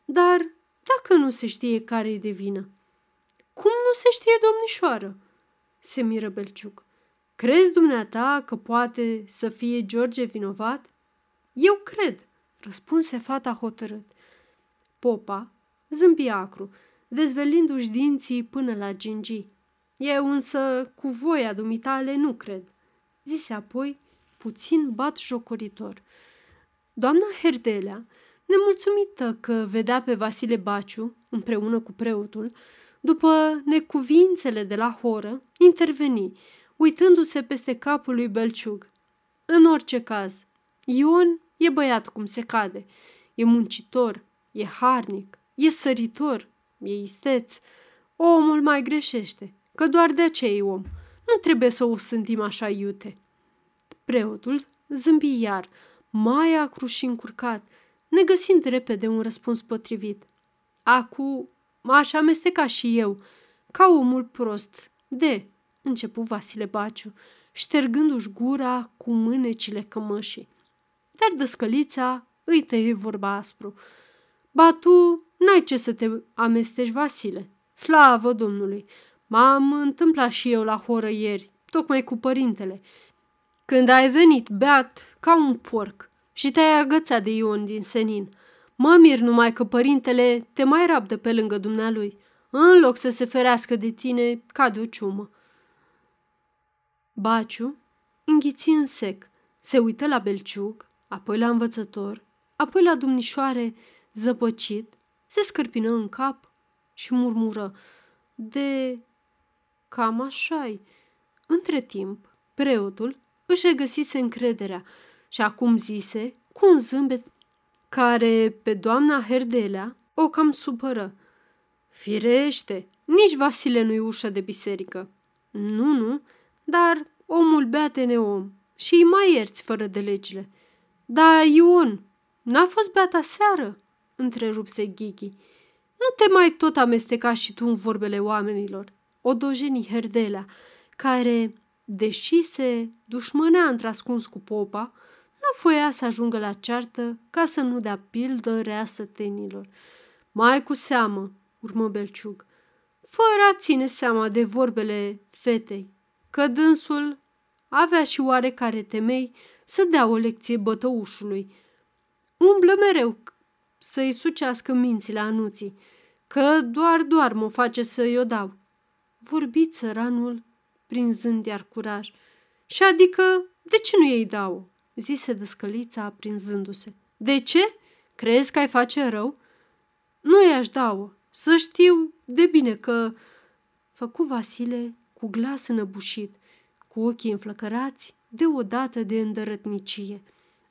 „Dar dacă nu se știe care-i de vină?” „Cum nu se știe, domnișoară?” se miră Belciug. „Crezi dumneata că poate să fie George vinovat?” „Eu cred,” răspunse fata hotărât. Popa zâmbi acru, dezvelindu-și dinții până la gingii. „Eu însă, cu voia dumitale, nu cred,” zise apoi, puțin batjocoritor. Doamna Herdelea, nemulțumită că vedea pe Vasile Baciu, împreună cu preotul, după necuvințele de la horă, interveni, uitându-se peste capul lui Belciug. „În orice caz, Ion e băiat cum se cade. E muncitor, e harnic, e săritor, e isteț. Omul mai greșește, că doar de aceea e om. Nu trebuie să o sântim așa iute.” Preotul zâmbi iar, mai acru și încurcat, negăsind repede un răspuns potrivit. „Acu, m-aș amesteca și eu, ca omul prost, de...” începu Vasile Baciu, ștergându-și gura cu mânecile cămășii. Dar dăscălița îi tăie vorba aspru. „Ba tu n-ai ce să te amesteci, Vasile. Slavă Domnului! M-am întâmplat și eu la horă ieri, tocmai cu părintele, când ai venit beat ca un porc și te-ai agățat de Ion din senin. Mă mir numai că părintele te mai rabdă pe lângă dumnealui, în loc să se ferească de tine ca de o ciumă.” Baciu înghiți în sec, se uită la Belciug, apoi la învățător, apoi la domnișoare, zăpăcit, se scârpină în cap și murmură: „De... cam așa-i.” Între timp, preotul își regăsise încrederea și acum zise, cu un zâmbet care pe doamna Herdelea o cam supără: „Firește, nici Vasile nu-i ușă de biserică. Nu, nu, dar omul beat e neom și îi mai ierți fără de legile.” „Da, Ion, n-a fost beat aseară?” întrerupse Ghighi. „Nu te mai tot amesteca și tu în vorbele oamenilor.” O dojeni Herdelea, care, deși se dușmânea într-ascuns cu popa, nu voia să ajungă la ceartă ca să nu dea pildă rea sătenilor. „Mai cu seamă,” urmă Belciug, „fără a ține seama de vorbele fetei, că dânsul avea și oarecare temei să dea o lecție bătăușului. Umblă mereu să-i sucească mințile anuții, că doar mă face să-i o dau.” Vorbi țăranul, prinzând iar curaj, Și adică, de ce nu ei dau?" zise dăscălița aprinzându-se. "De ce? Crezi că ai face rău?" "Nu i-aș dau, să știu de bine că..." Făcu Vasile cu glas înăbușit, cu ochii înflăcărați deodată de îndărătnicie.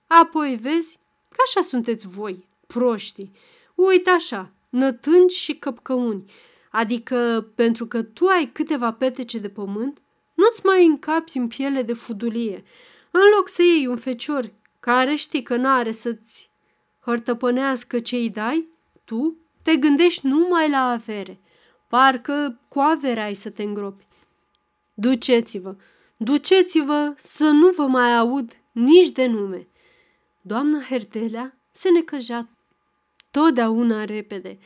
"Apoi vezi că așa sunteți voi, proștii. Uite așa, nătânci și căpcăuni. Adică, pentru că tu ai câteva petece de pământ, nu-ți mai încapi în piele de fudulie. În loc să iei un fecior care știi că n-are să-ți hărtăpânească ce-i dai, tu te gândești numai la avere. Parcă cu averea ai să te îngropi. Duceți-vă, duceți-vă să nu vă mai aud nici de nume." Doamna Herdelea se necăja totdeauna repede.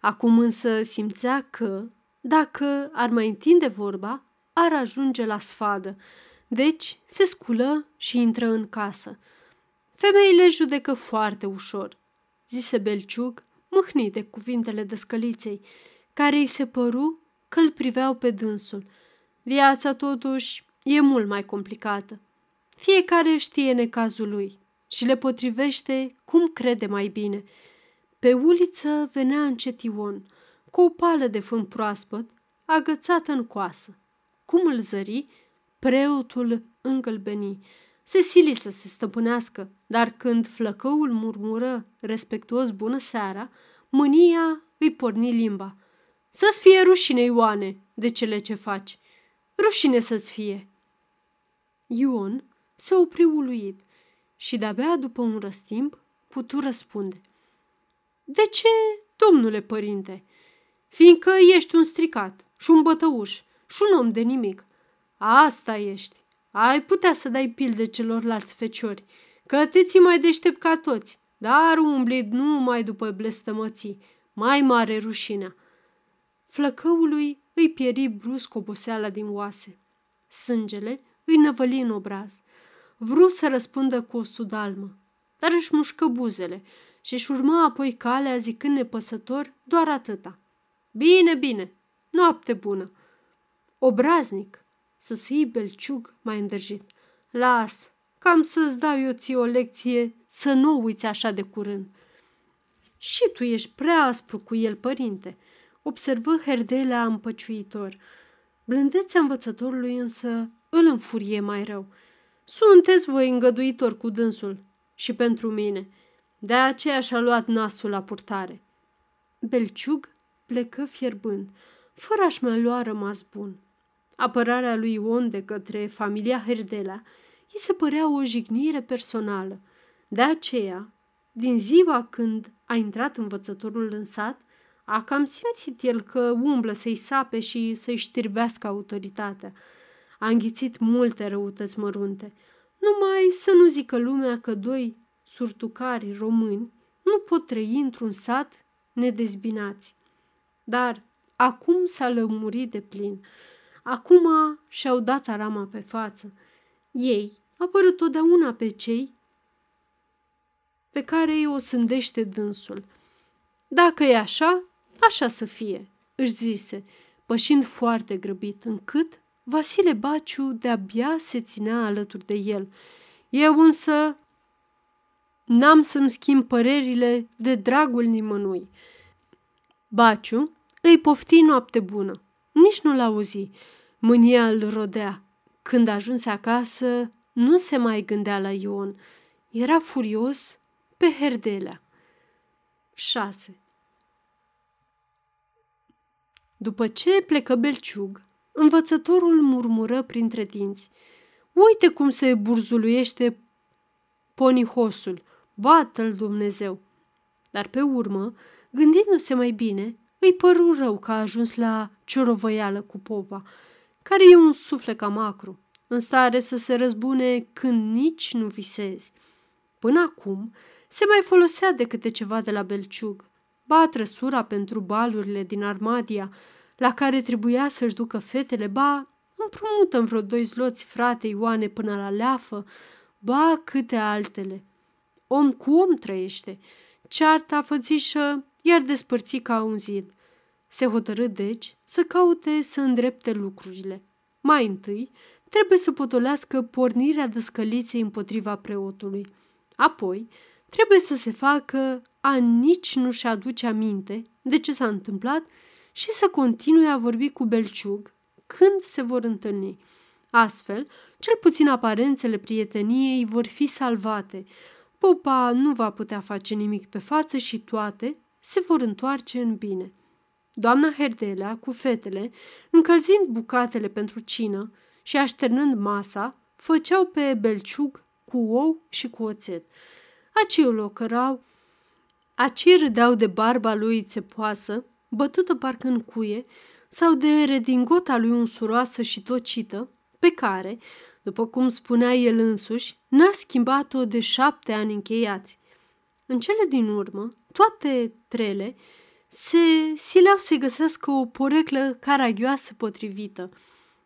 Acum însă simțea că, dacă ar mai întinde vorba, ar ajunge la sfadă. Deci se sculă și intră în casă. "Femeile judecă foarte ușor," zise Belciug, mâhnit de cuvintele dăscăliței, care îi se păru că îl priveau pe dânsul. "Viața, totuși, e mult mai complicată. Fiecare știe necazul lui și le potrivește cum crede mai bine." Pe uliță venea încetion, cu o pală de fân proaspăt, agățată în coasă. Cum îl zări, preotul îngălbeni. Se sili să se stăpânească, dar când flăcăul murmură respectuos bună seara, mânia îi porni limba. "Să-ți fie rușine, Ioane, de cele ce faci. Rușine să-ți fie." Ion se opri uluit și de-abia după un răstimp putu răspunde. "De ce, domnule părinte? Fiindcă ești un stricat și un bătăuș și un om de nimic. Asta ești. Ai putea să dai pilde celorlalți feciori, că te ții mai deștept ca toți, dar umbli numai după blestămății. Mai mare rușinea." Flăcăului îi pieri brusc oboseala din oase. Sângele îi năvăli în obraz. Vru să răspundă cu o sudalmă, dar își mușcă buzele și-și urma apoi calea zicând nepăsător doar atâta. "Bine, bine, noapte bună." "Obraznic," săsâi Belciug mai îndrăjit. "Las, cam să-ți dau eu ție o lecție să nu uiți așa de curând." "Și tu ești prea aspru cu el, părinte," observă Herdelea împăciuitor. Blândețea învățătorului însă îl înfurie mai rău. "Sunteți voi îngăduitor cu dânsul și pentru mine. De aceea și-a luat nasul la purtare." Belciug plecă fierbând, fără a-și mai lua rămas bun. Apărarea lui Ion de către familia Herdelea îi se părea o jignire personală. De aceea, din ziua când a intrat învățătorul în sat, a cam simțit el că umblă să-i sape și să-i știrbească autoritatea. A înghițit multe răutăți mărunte, numai să nu zică lumea că doi surtucari români nu pot trăi într-un sat nedezbinați. Dar acum s-a lămurit de plin. Acum și-au dat arama pe față. Ei apără totdeauna pe cei pe care îi o sândește dânsul. "Dacă e așa, așa să fie," își zise, pășind foarte grăbit, încât Vasile Baciu de-abia se ținea alături de el. "Eu însă n-am să-mi schimb părerile de dragul nimănui." Baciu îi pofti noapte bună. Nici nu l-auzi. Mânia îl rodea. Când ajunse acasă, nu se mai gândea la Ion. Era furios pe Herdelea. 6. După ce plecă Belciug, învățătorul murmură printre dinți. "Uite cum se burzuluiește ponihosul. Bată-l Dumnezeu!" Dar pe urmă, gândindu-se mai bine, îi păru rău că a ajuns la ciorovăială cu popa, care e un suflet cam acru, în stare să se răzbune când nici nu visezi. Până acum se mai folosea de câte ceva de la Belciug, ba trăsura pentru balurile din Armadia, la care trebuia să-și ducă fetele, ba împrumută în vreo 2 zloți frate Ioane până la leafă, ba câte altele. Om cu om trăiește, cearta fățișă iar despărți ca un zid. Se hotărâ deci să caute să îndrepte lucrurile. Mai întâi trebuie să potolească pornirea dăscăliței împotriva preotului. Apoi, trebuie să se facă a nici nu-și aduce aminte de ce s-a întâmplat și să continue a vorbi cu Belciug când se vor întâlni. Astfel, cel puțin aparențele prieteniei vor fi salvate. Popa nu va putea face nimic pe față și toate se vor întoarce în bine. Doamna Herdelea, cu fetele, încălzind bucatele pentru cină și așternând masa, făceau pe Belciug cu ou și cu oțet. Acei îl ocărau, acei râdeau de barba lui țepoasă, bătută parcă în cuie, sau de redingota lui unsuroasă și tocită, pe care, după cum spunea el însuși, n-a schimbat-o de 7 ani încheiați. În cele din urmă, toate trele se sileau să-i găsească o poreclă caragioasă potrivită.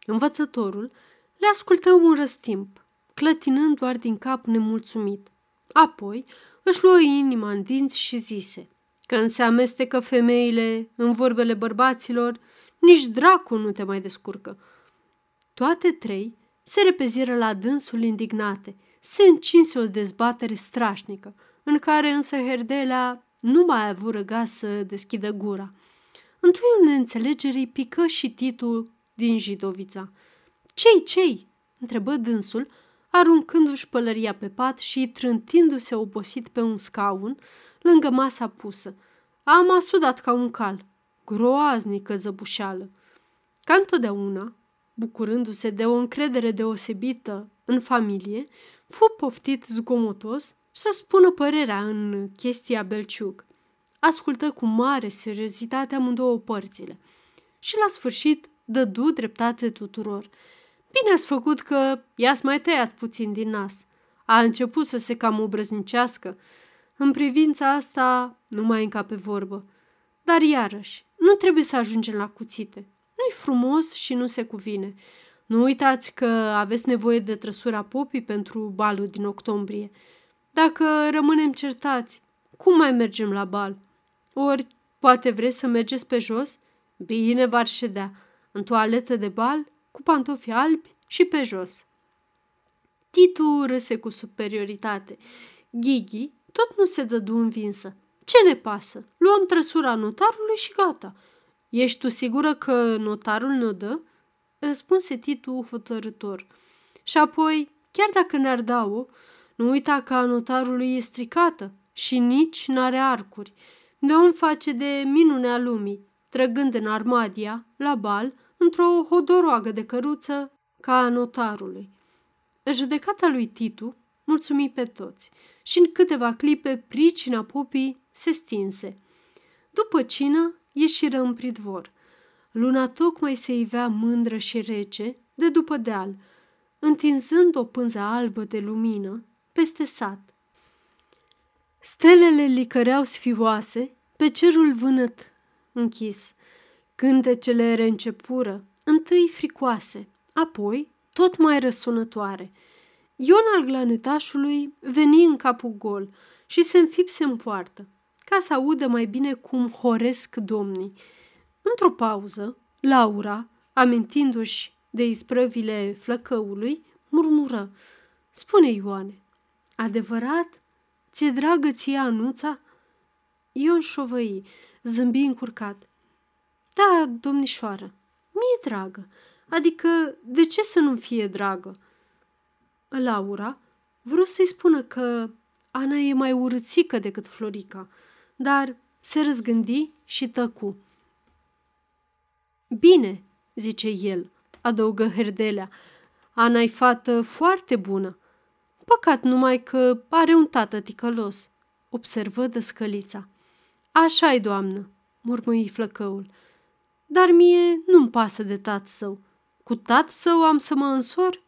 Învățătorul le ascultă un răstimp, clătinând doar din cap nemulțumit. Apoi își luă inima în dinți și zise că când se amestecă femeile în vorbele bărbaților, nici dracul nu te mai descurcă. Toate trei se repeziră la dânsul indignate. Se încinse o dezbatere strașnică, în care însă Herdelea nu mai avea răga să deschidă gura. Într-unul neînțelegerii pică și Titu din Jidovița. Cei?" întrebă dânsul, aruncându-și pălăria pe pat și trântindu-se obosit pe un scaun lângă masa pusă. Am asudat ca un cal. Groaznică zăbușeală. Ca întotdeauna, bucurându-se de o încredere deosebită în familie, fu poftit zgomotos să spună părerea în chestia Belciug. Ascultă cu mare seriozitate amândouă părțile și la sfârșit dădu dreptate tuturor. Bine ați făcut că i-ați mai tăiat puțin din nas. A început să se cam obrăznicească. În privința asta nu mai încape vorbă. Dar iarăși, nu trebuie să ajungem la cuțite. Nu-i frumos și nu se cuvine. Nu uitați că aveți nevoie de trăsura popii pentru balul din octombrie. Dacă rămânem certați, cum mai mergem la bal? Ori, poate vreți să mergeți pe jos? Bine v-ar ședea. În toaletă de bal, cu pantofi albi și pe jos. Titu râse cu superioritate. Ghighi tot nu se dădu învinsă. Ce ne pasă? Luăm trăsura notarului și gata. Ești tu sigură că notarul ne-o dă? Răspunse Titu hotărâtor. Și apoi, chiar dacă ne-ar da-o, nu uita că a notarului e stricată și nici n-are arcuri. De om face de minunea lumii, trăgând în Armadia, la bal, într-o hodoroagă de căruță ca a notarului. Judecata lui Titu mulțumi pe toți și în câteva clipe pricina popii se stinse. După cină ieșiră în pridvor. Luna tocmai se ivea mândră și rece de după deal, întinzând o pânză albă de lumină peste sat. Stelele licăreau sfioase pe cerul vânăt închis. Cântecele reîncepură, întâi fricoase, apoi tot mai răsunătoare. Ion al Glanetașului veni în capul gol și se înfipse în poartă, ca să audă mai bine cum horesc domnii. Într-o pauză, Laura, amintindu-și de isprăvile flăcăului, murmură. Spune, Ioane, adevărat? Ți-e dragă ție Anuța? Ion șovăi, zâmbi încurcat. Da, domnișoară, mie dragă, adică de ce să nu-mi fie dragă? Laura vreau să-i spună că Ana e mai urâțică decât Florica, dar se răzgândi și tăcu. Bine, zice el, adăugă Herdelea, Ana-i fată foarte bună. Păcat numai că are un tată ticălos, observă dăscălița. Așa-i, doamnă, murmăi flăcăul. Dar mie nu-mi pasă de tat său. Cu tat său am să mă însor?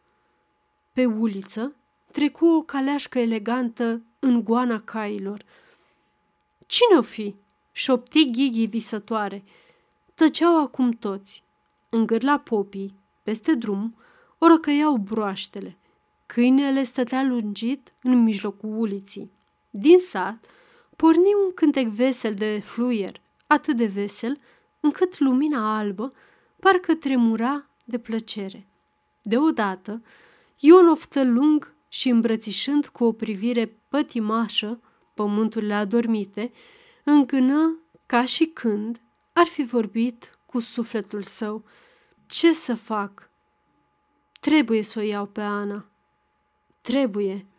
Pe uliță trecu o caleașcă elegantă în goana cailor. Cine-o fi? Șopti Ghighi visătoare. Tăceau acum toți. În gârla popii, peste drum, o răcăiau broaștele. Câinele stătea lungit în mijlocul uliții. Din sat porni un cântec vesel de fluier, atât de vesel, încât lumina albă parcă tremura de plăcere. Deodată, Ion oftă lung și, îmbrățișând cu o privire pătimașă pământurile adormite, încână ca și când ar fi vorbit cu sufletul său. Ce să fac? Trebuie să o iau pe Ana. Trebuie.